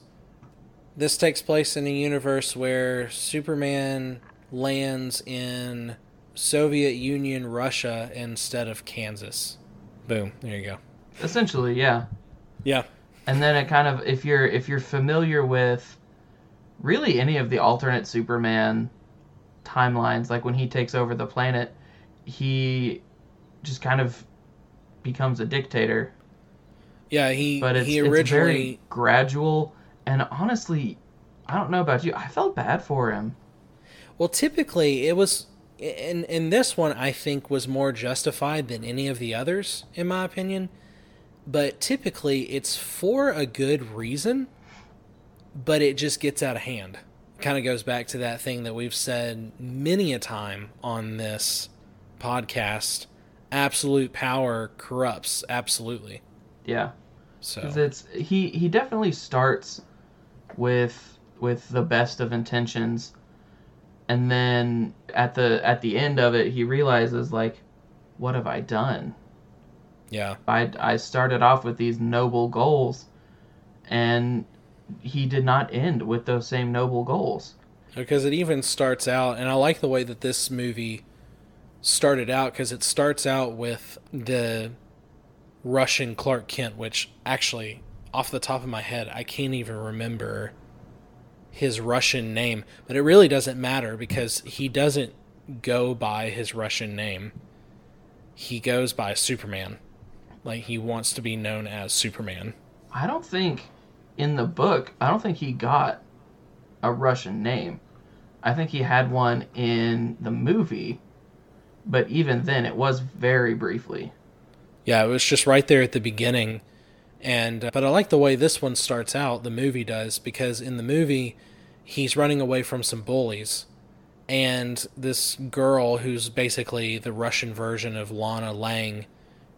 this takes place in a universe where Superman lands in Soviet Union Russia instead of Kansas. Boom. There you go. Essentially, yeah. Yeah. And then it kind of, if you're familiar with really any of the alternate Superman timelines, when he takes over the planet, he just kind of becomes a dictator. Yeah, it's very gradual, and honestly, I don't know about you, I felt bad for him. Well, typically, it was, in this one, I think, was more justified than any of the others, in my opinion, but typically, it's for a good reason, but it just gets out of hand. Kind of goes back to that thing that we've said many a time on this podcast. Absolute power corrupts absolutely. Yeah. So he definitely starts with the best of intentions, and then at the end of it he realizes what have I done? Yeah. I started off with these noble goals, and he did not end with those same noble goals. Because it even starts out, and I like the way that this movie started out, because it starts out with the Russian Clark Kent, which actually, off the top of my head, I can't even remember his Russian name. But it really doesn't matter, because he doesn't go by his Russian name. He goes by Superman. He wants to be known as Superman. I don't think... in the book, I don't think he got a Russian name. I think he had one in the movie, but even then, it was very briefly. Yeah, it was just right there at the beginning. And but I like the way this one starts out, the movie does, because in the movie, he's running away from some bullies. And this girl, who's basically the Russian version of Lana Lang,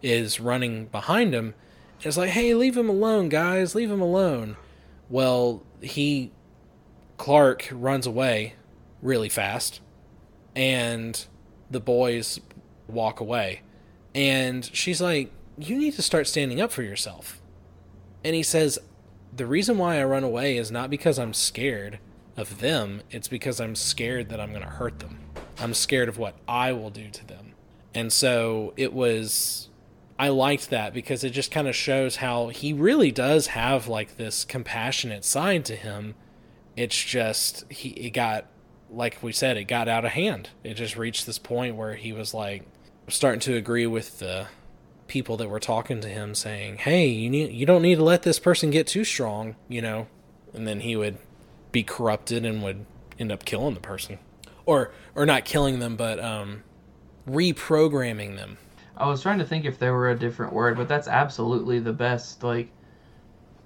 is running behind him. It's like, hey, leave him alone, guys. Leave him alone. Well, Clark runs away really fast, and the boys walk away. And she's like, you need to start standing up for yourself. And he says, the reason why I run away is not because I'm scared of them. It's because I'm scared that I'm going to hurt them. I'm scared of what I will do to them. And so I liked that, because it just kind of shows how he really does have like this compassionate side to him. It's just, it got, like we said, it got out of hand. It just reached this point where he was like starting to agree with the people that were talking to him, saying, hey, you don't need to let this person get too strong, you know? And then he would be corrupted and would end up killing the person. Or not killing them, but reprogramming them. I was trying to think if there were a different word, but that's absolutely the best. Like,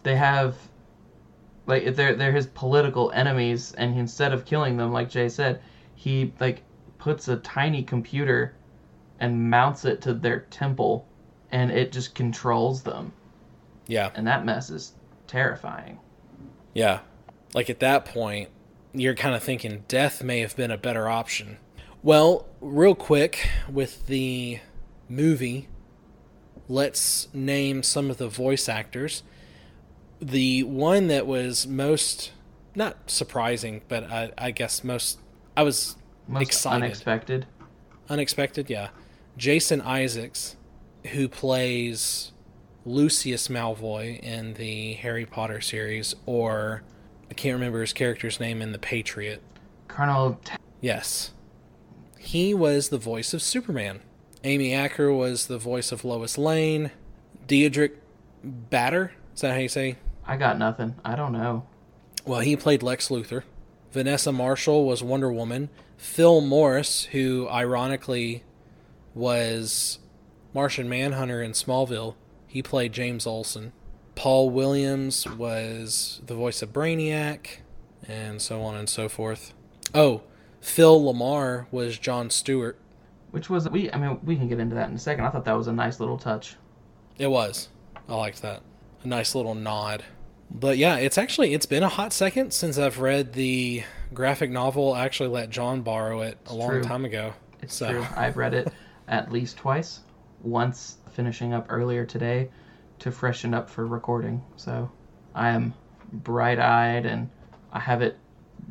they have, like, they're his political enemies, and instead of killing them, like Jay said, he, like, puts a tiny computer and mounts it to their temple, and it just controls them. Yeah. And that mess is terrifying. Yeah. Like, at that point, you're kind of thinking death may have been a better option. Well, real quick, with the movie, let's name some of the voice actors. The one that was most, not surprising, but I guess most excited. Unexpected, yeah. Jason Isaacs, who plays Lucius Malfoy in the Harry Potter series, or I can't remember his character's name in The Patriot. Colonel... Yes. He was the voice of Superman. Amy Acker was the voice of Lois Lane. Diedrich Bader? Is that how you say? I got nothing. I don't know. Well, he played Lex Luthor. Vanessa Marshall was Wonder Woman. Phil Morris, who ironically was Martian Manhunter in Smallville, he played James Olsen. Paul Williams was the voice of Brainiac, and so on and so forth. Oh, Phil Lamar was Jon Stewart. Which was, we can get into that in a second. I thought that was a nice little touch. It was. I liked that. A nice little nod. But yeah, it's been a hot second since I've read the graphic novel. I actually let John borrow it a long time ago. It's true. I've read it at least twice. Once finishing up earlier today to freshen up for recording. So I am bright-eyed and I have it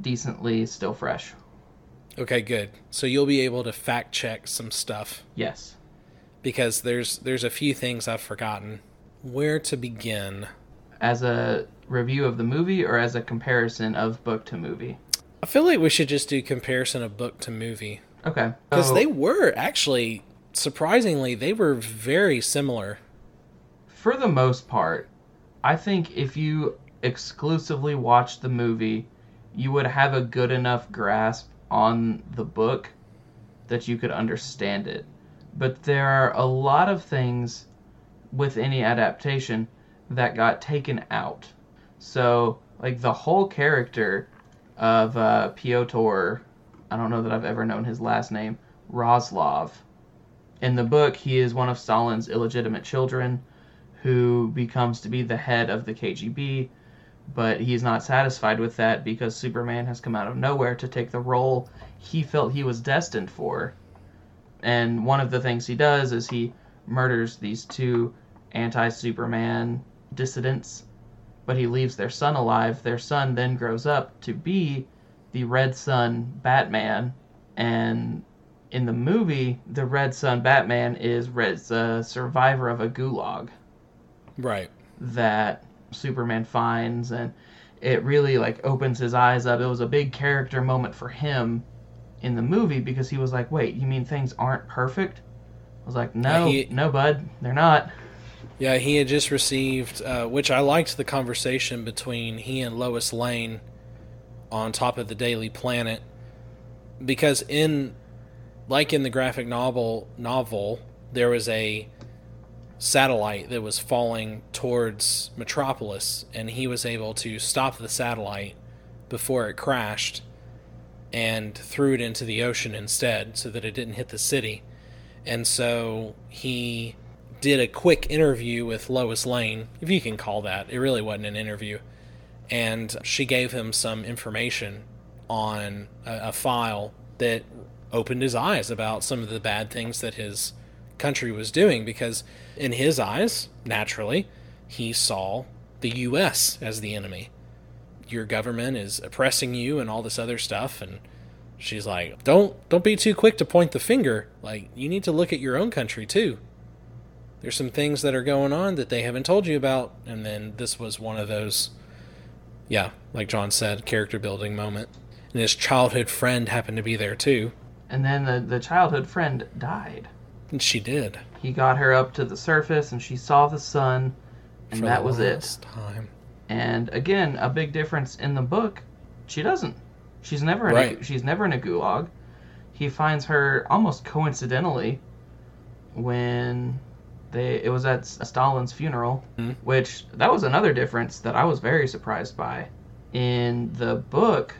decently still fresh. Okay, good. So you'll be able to fact check some stuff. Yes. Because there's a few things I've forgotten. Where to begin? As a review of the movie or as a comparison of book to movie? I feel like we should just do comparison of book to movie. Okay. Because they were actually, surprisingly, they were very similar. For the most part, I think if you exclusively watched the movie, you would have a good enough grasp on the book that you could understand it. But there are a lot of things with any adaptation that got taken out. So, like, the whole character of Pyotr, I don't know that I've ever known his last name, Roslov. In the book, he is one of Stalin's illegitimate children who becomes to be the head of the KGB, but he's not satisfied with that because Superman has come out of nowhere to take the role he felt he was destined for. And one of the things he does is he murders these two anti-Superman dissidents, but he leaves their son alive. Their son then grows up to be the Red Son Batman, and in the movie, the Red Son Batman is a survivor of a gulag. Right. That Superman finds, and it really, like, opens his eyes up. It was a big character moment for him in the movie because he was like, wait, you mean things aren't perfect? I was like, no, bud, they're not. Yeah, he had just received, which I liked the conversation between he and Lois Lane on top of the Daily Planet, because in the graphic novel, there was a satellite that was falling towards Metropolis, and he was able to stop the satellite before it crashed and threw it into the ocean instead so that it didn't hit the city. And so he did a quick interview with Lois Lane, if you can call that. It really wasn't an interview. And she gave him some information on a file that opened his eyes about some of the bad things that his country was doing, because in his eyes, naturally, he saw the U.S. as the enemy. Your government is oppressing you and all this other stuff. And she's like, don't be too quick to point the finger. Like, you need to look at your own country too. There's some things that are going on that they haven't told you about. And then this was one of those, yeah, like John said, character building moment. And his childhood friend happened to be there too. And then the childhood friend died. And she did. He got her up to the surface and she saw the sun, and that was it. Time. And again, a big difference in the book, she doesn't. She's never in a gulag. He finds her almost coincidentally when it was at Stalin's funeral, which that was another difference that I was very surprised by. In the book,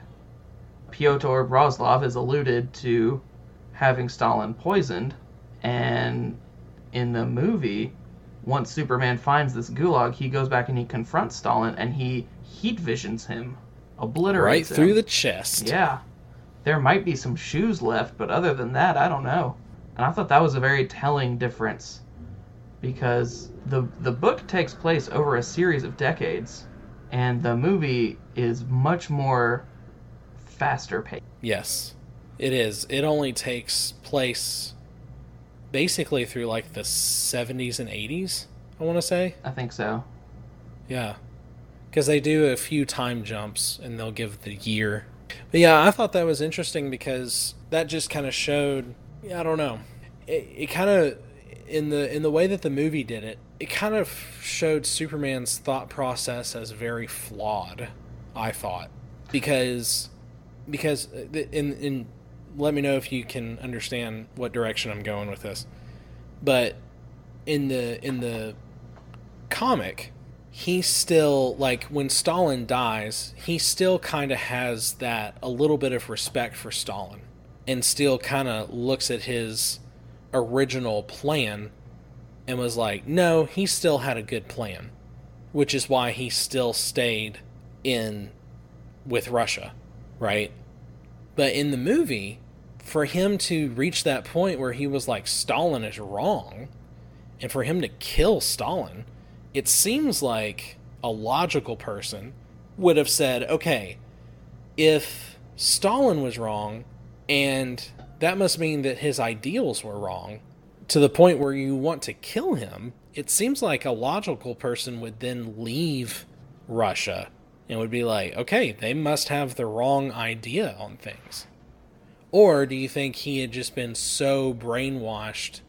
Pyotr Brozlov is alluded to having Stalin poisoned, and in the movie, once Superman finds this gulag, he goes back and he confronts Stalin, and he heat visions him, obliterates him. Right through the chest. Yeah. There might be some shoes left, but other than that, I don't know. And I thought that was a very telling difference, because the book takes place over a series of decades, and the movie is much more faster paced. Yes, it is. It only takes place basically through like the 70s and 80s, I want to say. I think so. Yeah. Because they do a few time jumps and they'll give the year. But yeah, I thought that was interesting because that just kind of showed, I don't know. It kind of, in the way that the movie did it, it kind of showed Superman's thought process as very flawed, I thought. Because in let me know if you can understand what direction I'm going with this. But in the comic, he still, like, when Stalin dies, he still kind of has that a little bit of respect for Stalin and still kind of looks at his original plan and was like, no, he still had a good plan, which is why he still stayed in with Russia, right? But in the movie, for him to reach that point where he was like, Stalin is wrong, and for him to kill Stalin, it seems like a logical person would have said, okay, if Stalin was wrong, and that must mean that his ideals were wrong, to the point where you want to kill him, it seems like a logical person would then leave Russia and would be like, okay, they must have the wrong idea on things. Or do you think he had just been so brainwashed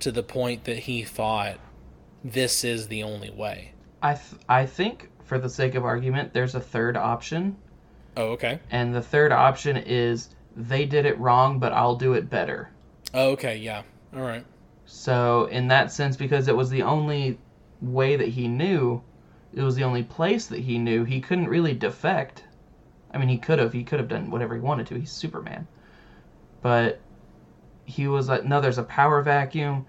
to the point that he thought this is the only way? I think, for the sake of argument, there's a third option. Oh, okay. And the third option is, they did it wrong, but I'll do it better. Oh, okay, yeah. All right. So, in that sense, because it was the only way that he knew, it was the only place that he knew, he couldn't really defect. I mean, he could have done whatever he wanted to. He's Superman. But he was like, no, there's a power vacuum.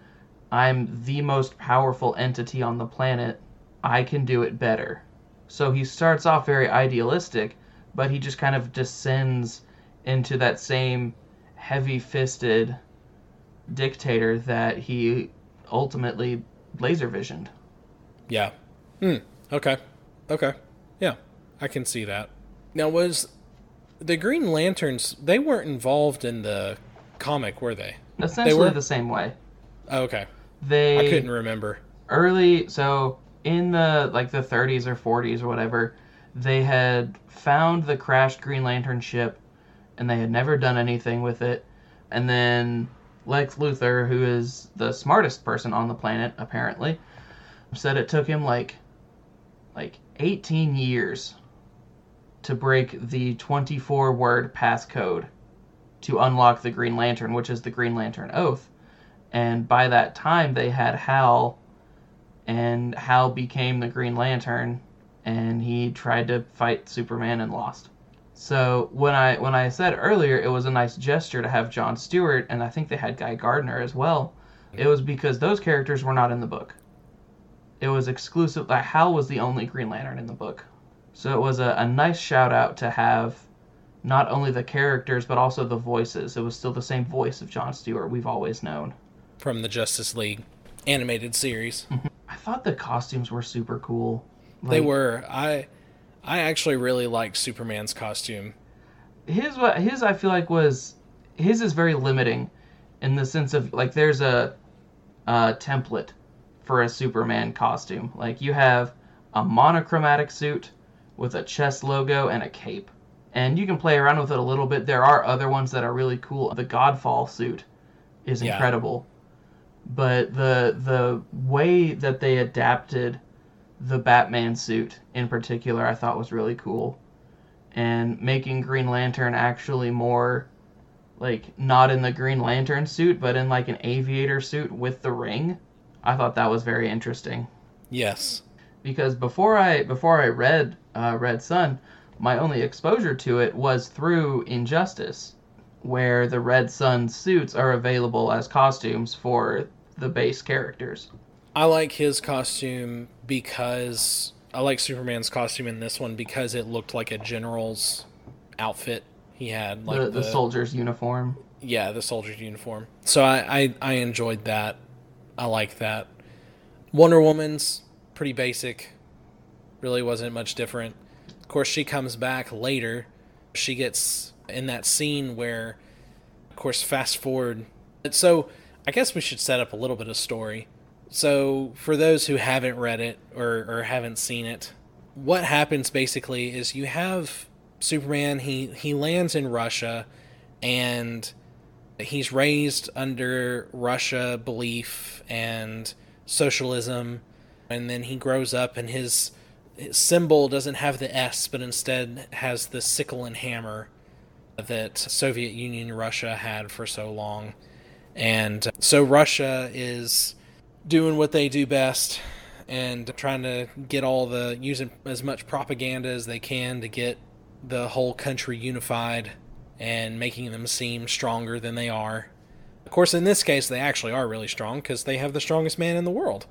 I'm the most powerful entity on the planet. I can do it better. So he starts off very idealistic, but he just kind of descends into that same heavy-fisted dictator that he ultimately laser-visioned. Yeah. Hmm. Okay. Yeah, I can see that. Now, was the Green Lanterns, they weren't involved in the comic, were they? Essentially they were the same way. Oh, okay. I couldn't remember. So in the, like, the 30s or 40s or whatever, they had found the crashed Green Lantern ship, and they had never done anything with it. And then Lex Luthor, who is the smartest person on the planet, apparently, said it took him, like 18 years to break the 24-word passcode to unlock the Green Lantern, which is the Green Lantern Oath. And by that time, they had Hal and Hal became the Green Lantern, and he tried to fight Superman and lost. So when I said earlier it was a nice gesture to have Jon Stewart, and I think they had Guy Gardner as well, it was because those characters were not in the book. It was exclusive. Like, Hal was the only Green Lantern in the book. So it was a nice shout-out to have not only the characters, but also the voices. It was still the same voice of Jon Stewart we've always known. From the Justice League animated series. I thought the costumes were super cool. Like, they were. I actually really liked Superman's costume. His is very limiting in the sense of, like, there's a template for a Superman costume. Like, you have a monochromatic suit with a chest logo and a cape. And you can play around with it a little bit. There are other ones that are really cool. The Godfall suit is incredible. But the way that they adapted the Batman suit in particular, I thought was really cool. And making Green Lantern actually more, like, not in the Green Lantern suit, but in, like, an aviator suit with the ring. I thought that was very interesting. Yes. Because before I read Red Son, my only exposure to it was through Injustice, where the Red Son suits are available as costumes for the base characters. I like his costume because... I like Superman's costume in this one because it looked like a general's outfit he had. Like the soldier's uniform. Yeah, the soldier's uniform. So I enjoyed that. I like that. Wonder Woman's pretty basic. Really wasn't much different. Of course, she comes back later. She gets in that scene where, of course, fast forward. So I guess we should set up a little bit of story. So for those who haven't read it or haven't seen it, what happens basically is you have Superman. He lands in Russia, and he's raised under Russia belief and socialism, and then he grows up, and his symbol doesn't have the S, but instead has the sickle and hammer that Soviet Union Russia had for so long. And so Russia is doing what they do best and trying to get using as much propaganda as they can to get the whole country unified and making them seem stronger than they are. Of course, in this case, they actually are really strong because they have the strongest man in the world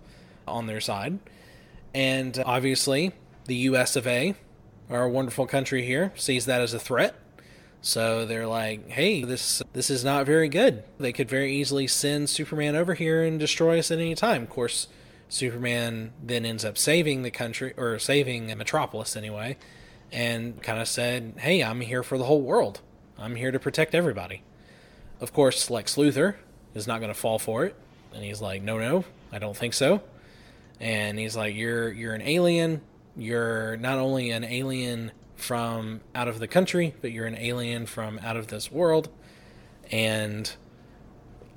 on their side. And obviously, the US of A, our wonderful country here, sees that as a threat. So they're like, hey, this is not very good. They could very easily send Superman over here and destroy us at any time. Of course, Superman then ends up saving the country, or saving Metropolis anyway, and kind of said, hey, I'm here for the whole world. I'm here to protect everybody. Of course, Lex Luthor is not going to fall for it. And he's like, no, I don't think so. And he's like, you're an alien. You're not only an alien from out of the country, but you're an alien from out of this world. And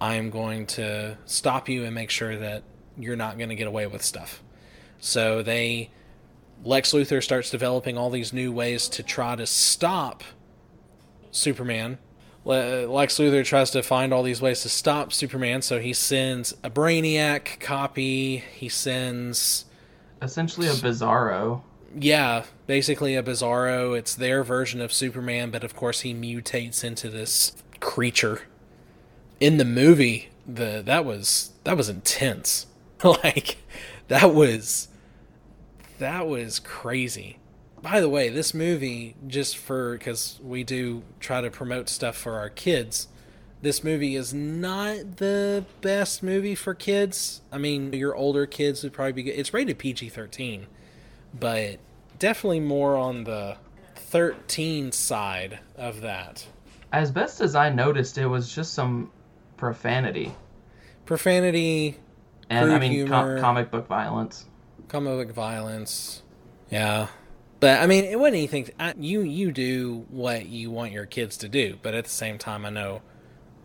I'm going to stop you and make sure that you're not going to get away with stuff. So Lex Luthor starts developing all these new ways to try to stop Superman. Lex Luthor tries to find all these ways to stop Superman, so he sends a Brainiac copy. He sends... essentially a Bizarro. Yeah, basically a Bizarro. It's their version of Superman, but of course he mutates into this creature. In the movie, that was intense. Like, that was crazy. By the way, this movie, because we do try to promote stuff for our kids, this movie is not the best movie for kids. I mean, your older kids would probably be good. It's rated PG-13, but definitely more on the 13 side of that. As best as I noticed, it was just some profanity. And I mean, humor, comic book violence, yeah. But, I mean, it wasn't anything... You do what you want your kids to do, but at the same time, I know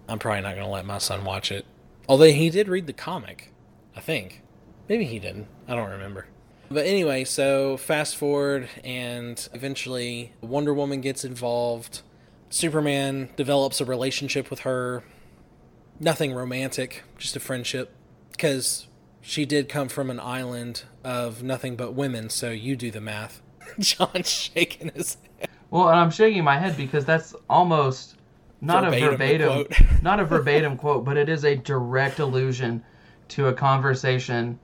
I'm probably not going to let my son watch it. Although he did read the comic, I think. Maybe he didn't. I don't remember. But anyway, so fast forward, and eventually Wonder Woman gets involved. Superman develops a relationship with her. Nothing romantic, just a friendship. Because she did come from an island of nothing but women, so you do the math. John's shaking his head. Well, and I'm shaking my head because that's almost not a verbatim quote, but it is a direct allusion to a conversation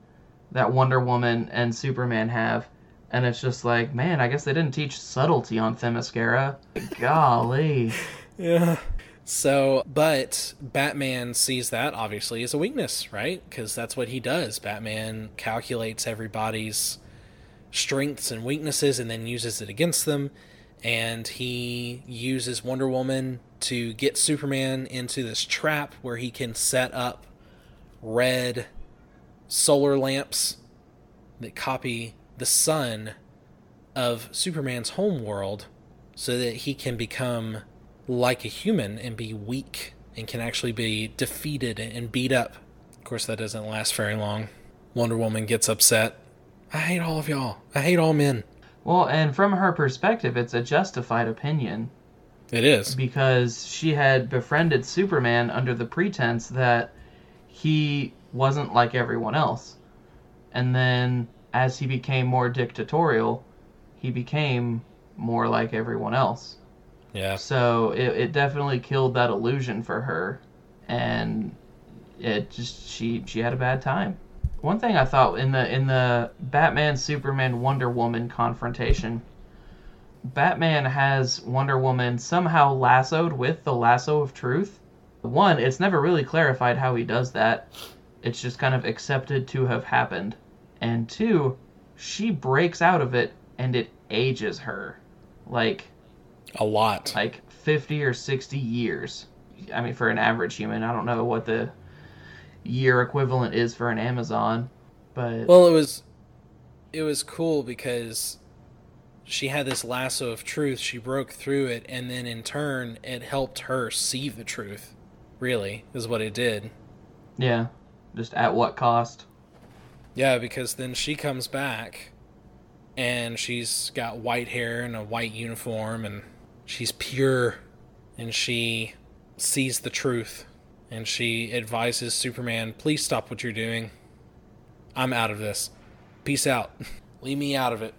that Wonder Woman and Superman have. And it's just like, man, I guess they didn't teach subtlety on Themyscira. Golly. Yeah. So, but Batman sees that obviously as a weakness, right? Because that's what he does. Batman calculates everybody's strengths and weaknesses and then uses it against them. And he uses Wonder Woman to get Superman into this trap where he can set up red solar lamps that copy the sun of Superman's homeworld so that he can become like a human and be weak and can actually be defeated and beat up. Of course, that doesn't last very long. Wonder Woman gets upset. I hate all of y'all. I hate all men. Well, and from her perspective, it's a justified opinion. It is. Because she had befriended Superman under the pretense that he wasn't like everyone else. And then as he became more dictatorial, he became more like everyone else. Yeah. So it definitely killed that illusion for her. And it just, she had a bad time. One thing I thought in the Batman, Superman, Wonder Woman confrontation, Batman has Wonder Woman somehow lassoed with the lasso of truth. One, it's never really clarified how he does that. It's just kind of accepted to have happened. And two, she breaks out of it and it ages her. Like a lot. Like 50 or 60 years. I mean, for an average human, I don't know what the year equivalent is for an Amazon, but well, it was cool because she had this lasso of truth, she broke through it, and then in turn it helped her see the truth, really, is what it did. Yeah, just at what cost? Yeah, because then she comes back and she's got white hair and a white uniform and she's pure and she sees the truth. And she advises Superman, please stop what you're doing. I'm out of this. Peace out. Leave me out of it.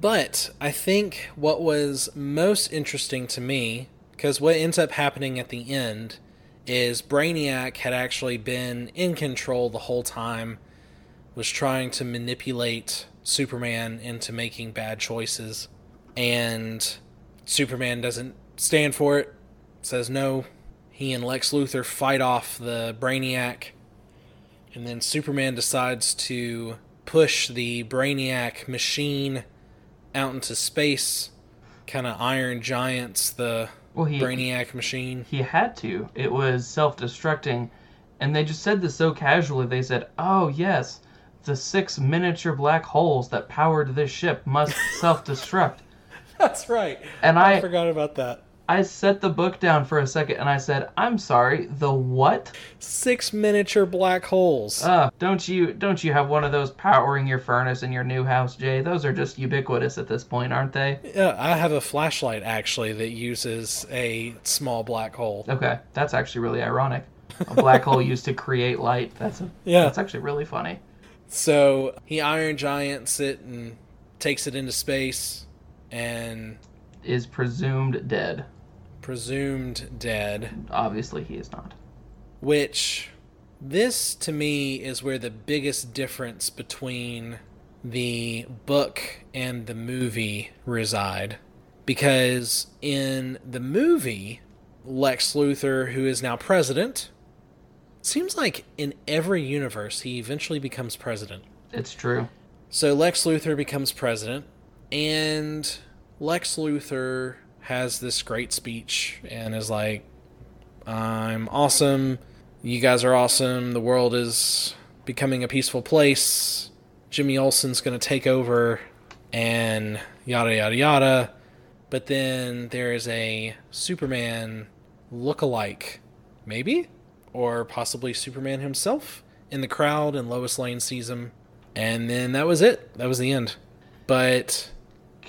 But I think what was most interesting to me, because what ends up happening at the end is Brainiac had actually been in control the whole time, was trying to manipulate Superman into making bad choices. And Superman doesn't stand for it, says no. He and Lex Luthor fight off the Brainiac, and then Superman decides to push the Brainiac machine out into space, kind of Iron Giants the Brainiac machine. He had to. It was self-destructing, and they just said this so casually. They said, oh yes, the 6 miniature black holes that powered this ship must self-destruct. That's right. And I forgot about that. I set the book down for a second and I said, I'm sorry, the what? 6 miniature black holes. Don't you have one of those powering your furnace in your new house, Jay? Those are just ubiquitous at this point, aren't they? Yeah, I have a flashlight, actually, that uses a small black hole. Okay, that's actually really ironic. A black hole used to create light. That's actually really funny. So he Iron Giants it and takes it into space and is presumed dead. Presumed dead. Obviously he is not. Which, this to me is where the biggest difference between the book and the movie reside. Because in the movie, Lex Luthor, who is now president, seems like in every universe he eventually becomes president. It's true. So Lex Luthor becomes president, and Lex Luthor has this great speech and is like, I'm awesome, you guys are awesome, the world is becoming a peaceful place, Jimmy Olsen's going to take over, and yada, yada, yada. But then there is a Superman lookalike, maybe? Or possibly Superman himself in the crowd, and Lois Lane sees him. And then that was it. That was the end. But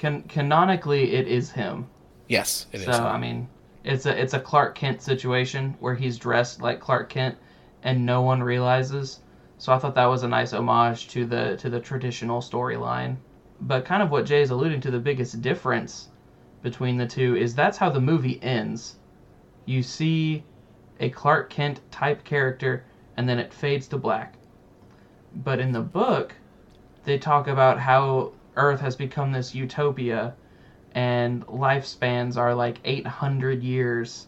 canonically, it is him. Yes, it is. So, I mean, it's a Clark Kent situation where he's dressed like Clark Kent and no one realizes. So I thought that was a nice homage to the traditional storyline. But kind of what Jay is alluding to, the biggest difference between the two is that's how the movie ends. You see a Clark Kent type character, and then it fades to black. But in the book, they talk about how Earth has become this utopia, and lifespans are like 800 years,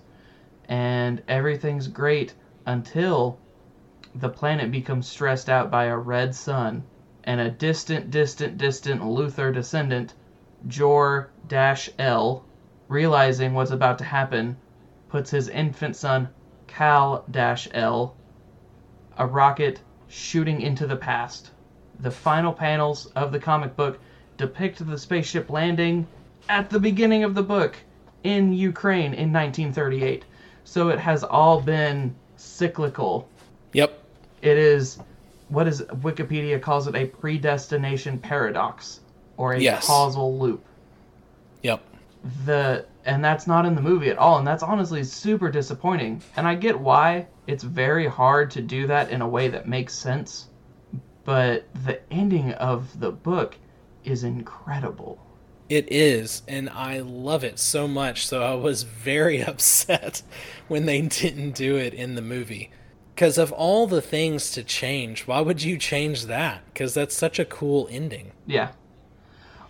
and everything's great until the planet becomes stressed out by a red sun, and a distant Luthor descendant, Jor-L, realizing what's about to happen, puts his infant son, Kal-L, a rocket shooting into the past. The final panels of the comic book depict the spaceship landing at the beginning of the book in Ukraine in 1938. So it has all been cyclical. Yep. It is, what is Wikipedia calls it, a predestination paradox, or a causal loop. Yep. And that's not in the movie at all, and that's honestly super disappointing. And I get why. It's very hard to do that in a way that makes sense. But the ending of the book is incredible. It is, and I love it so much, so I was very upset when they didn't do it in the movie. Because of all the things to change, why would you change that? Because that's such a cool ending. Yeah.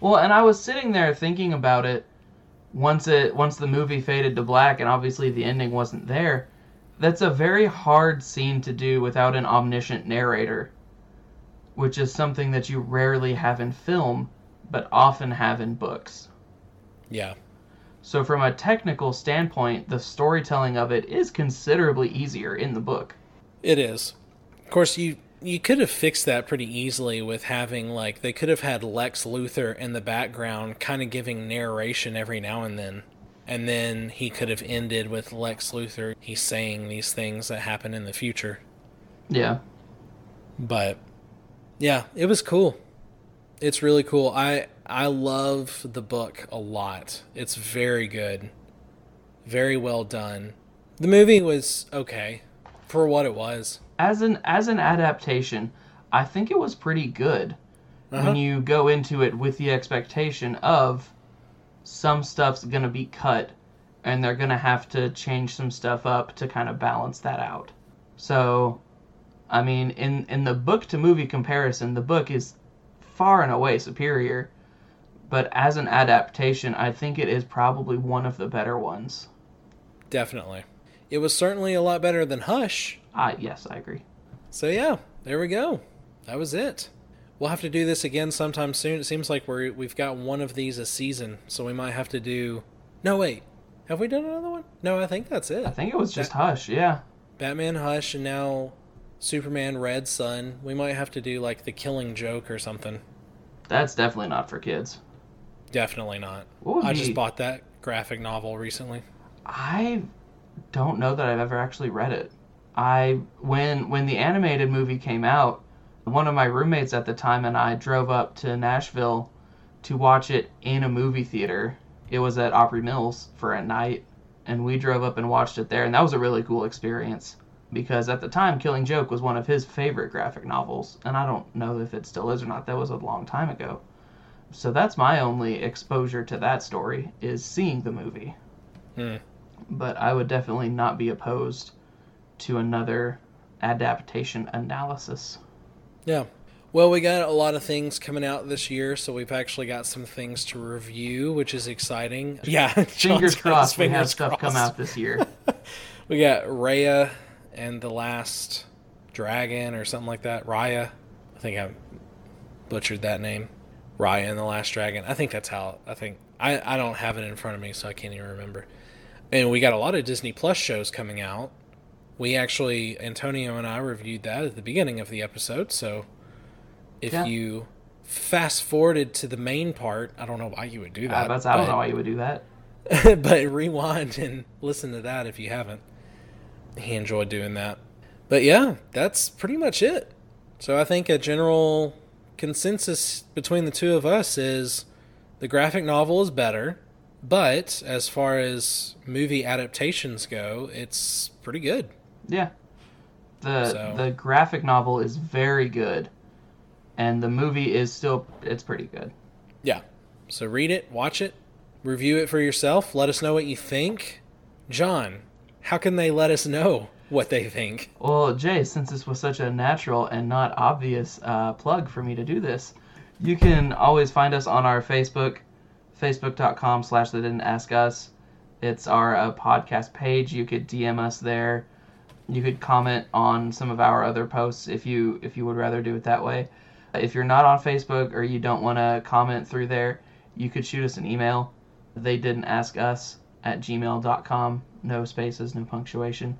Well, and I was sitting there thinking about it once the movie faded to black, and obviously the ending wasn't there. That's a very hard scene to do without an omniscient narrator, which is something that you rarely have in film, but often have in books. Yeah. So from a technical standpoint, the storytelling of it is considerably easier in the book. It is. Of course, you could have fixed that pretty easily with having, like, they could have had Lex Luthor in the background kind of giving narration every now and then. And then he could have ended with Lex Luthor, he's saying these things that happen in the future. Yeah. But, yeah, it was cool. It's really cool. I love the book a lot. It's very good. Very well done. The movie was okay for what it was. As an adaptation, I think it was pretty good. Uh-huh. When you go into it with the expectation of some stuff's going to be cut and they're going to have to change some stuff up to kind of balance that out. So, I mean, in the book to movie comparison, the book is far and away superior, but as an adaptation, I think it is probably one of the better ones. Definitely. It was certainly a lot better than Hush. Yes, I agree. So yeah, there we go. That was it. We'll have to do this again sometime soon. It seems like we've got one of these a season, so we might have to do... No, wait. Have we done another one? No, I think that's it. I think it was just Hush, yeah. Batman, Hush, and now Superman Red Son. We might have to do, like, The Killing Joke or something. That's definitely not for kids. Definitely not. I just bought that graphic novel recently. I don't know that I've ever actually read it. When the animated movie came out, one of my roommates at the time and I drove up to Nashville to watch it in a movie theater. It was at Opry Mills for a night, and we drove up and watched it there, and that was a really cool experience. Because at the time, Killing Joke was one of his favorite graphic novels, and I don't know if it still is or not. That was a long time ago. So that's my only exposure to that story, is seeing the movie. Hmm. But I would definitely not be opposed to another adaptation analysis. Yeah. Well, we got a lot of things coming out this year, so we've actually got some things to review, which is exciting. Yeah. Fingers crossed we have stuff come out this year. We got Raya and the Last Dragon or something like that. Raya. I think I butchered that name. Raya and the Last Dragon. I think that's how... I don't have it in front of me, so I can't even remember. And we got a lot of Disney Plus shows coming out. We actually... Antonio and I reviewed that at the beginning of the episode, so... If you fast-forwarded to the main part... I don't know why you would do that. I don't know why you would do that. But rewind and listen to that if you haven't. He enjoyed doing that. But yeah, that's pretty much it. So I think a general consensus between the two of us is the graphic novel is better, but as far as movie adaptations go, it's pretty good. Yeah. The graphic novel is very good, and the movie is still, it's pretty good. Yeah. So read it, watch it, review it for yourself. Let us know what you think. John, how can they let us know what they think? Well, Jay, since this was such a natural and not obvious plug for me to do this, you can always find us on our Facebook, facebook.com/theydidn'taskus. It's our podcast page. You could DM us there. You could comment on some of our other posts if you would rather do it that way. If you're not on Facebook or you don't want to comment through there, you could shoot us an email. theydidn'taskus@gmail.com. No spaces, no punctuation.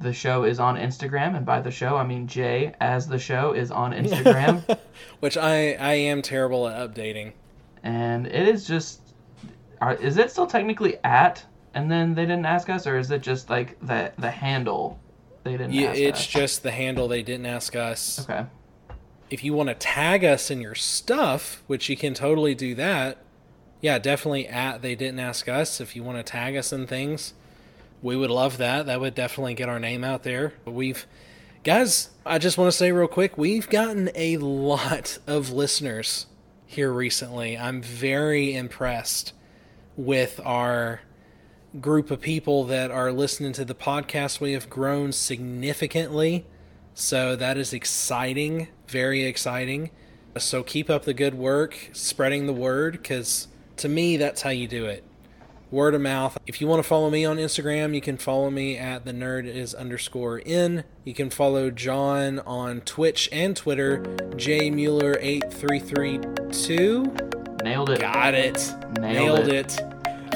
The show is on Instagram, and by the show, I mean Jay as the show is on Instagram. Which I am terrible at updating. And it is just... Is it still technically at... And then they didn't ask us, or is it just like the handle they didn't ask us? It's just the handle they didn't ask us. Okay. If you want to tag us in your stuff, which you can totally do that, yeah, definitely at they didn't ask us. If you want to tag us in things, we would love that. That would definitely get our name out there. But guys, I just want to say real quick, we've gotten a lot of listeners here recently. I'm very impressed with our group of people that are listening to the podcast. We have grown significantly, so that is exciting, very exciting. So keep up the good work, spreading the word, because to me, that's how you do it. Word of mouth. If you want to follow me on Instagram, you can follow me at @thenerdis_n. You can follow John on Twitch and Twitter, jmueller8332. Nailed it. Got it. Nailed it.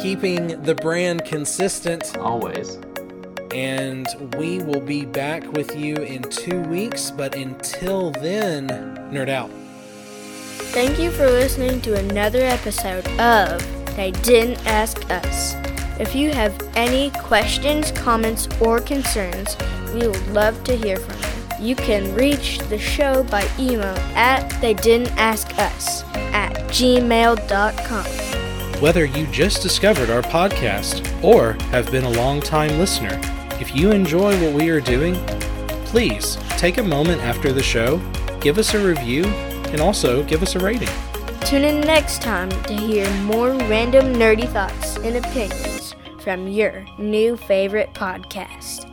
Keeping the brand consistent always, and we will be back with you in 2 weeks, but until then, nerd out. Thank you for listening to another episode of They Didn't Ask Us. If you have any questions, comments, or concerns, we would love to hear from you. You can reach the show by email at theydidn'taskus@gmail.com. Whether you just discovered our podcast or have been a long-time listener, if you enjoy what we are doing, please take a moment after the show, give us a review, and also give us a rating. Tune in next time to hear more random nerdy thoughts and opinions from your new favorite podcast.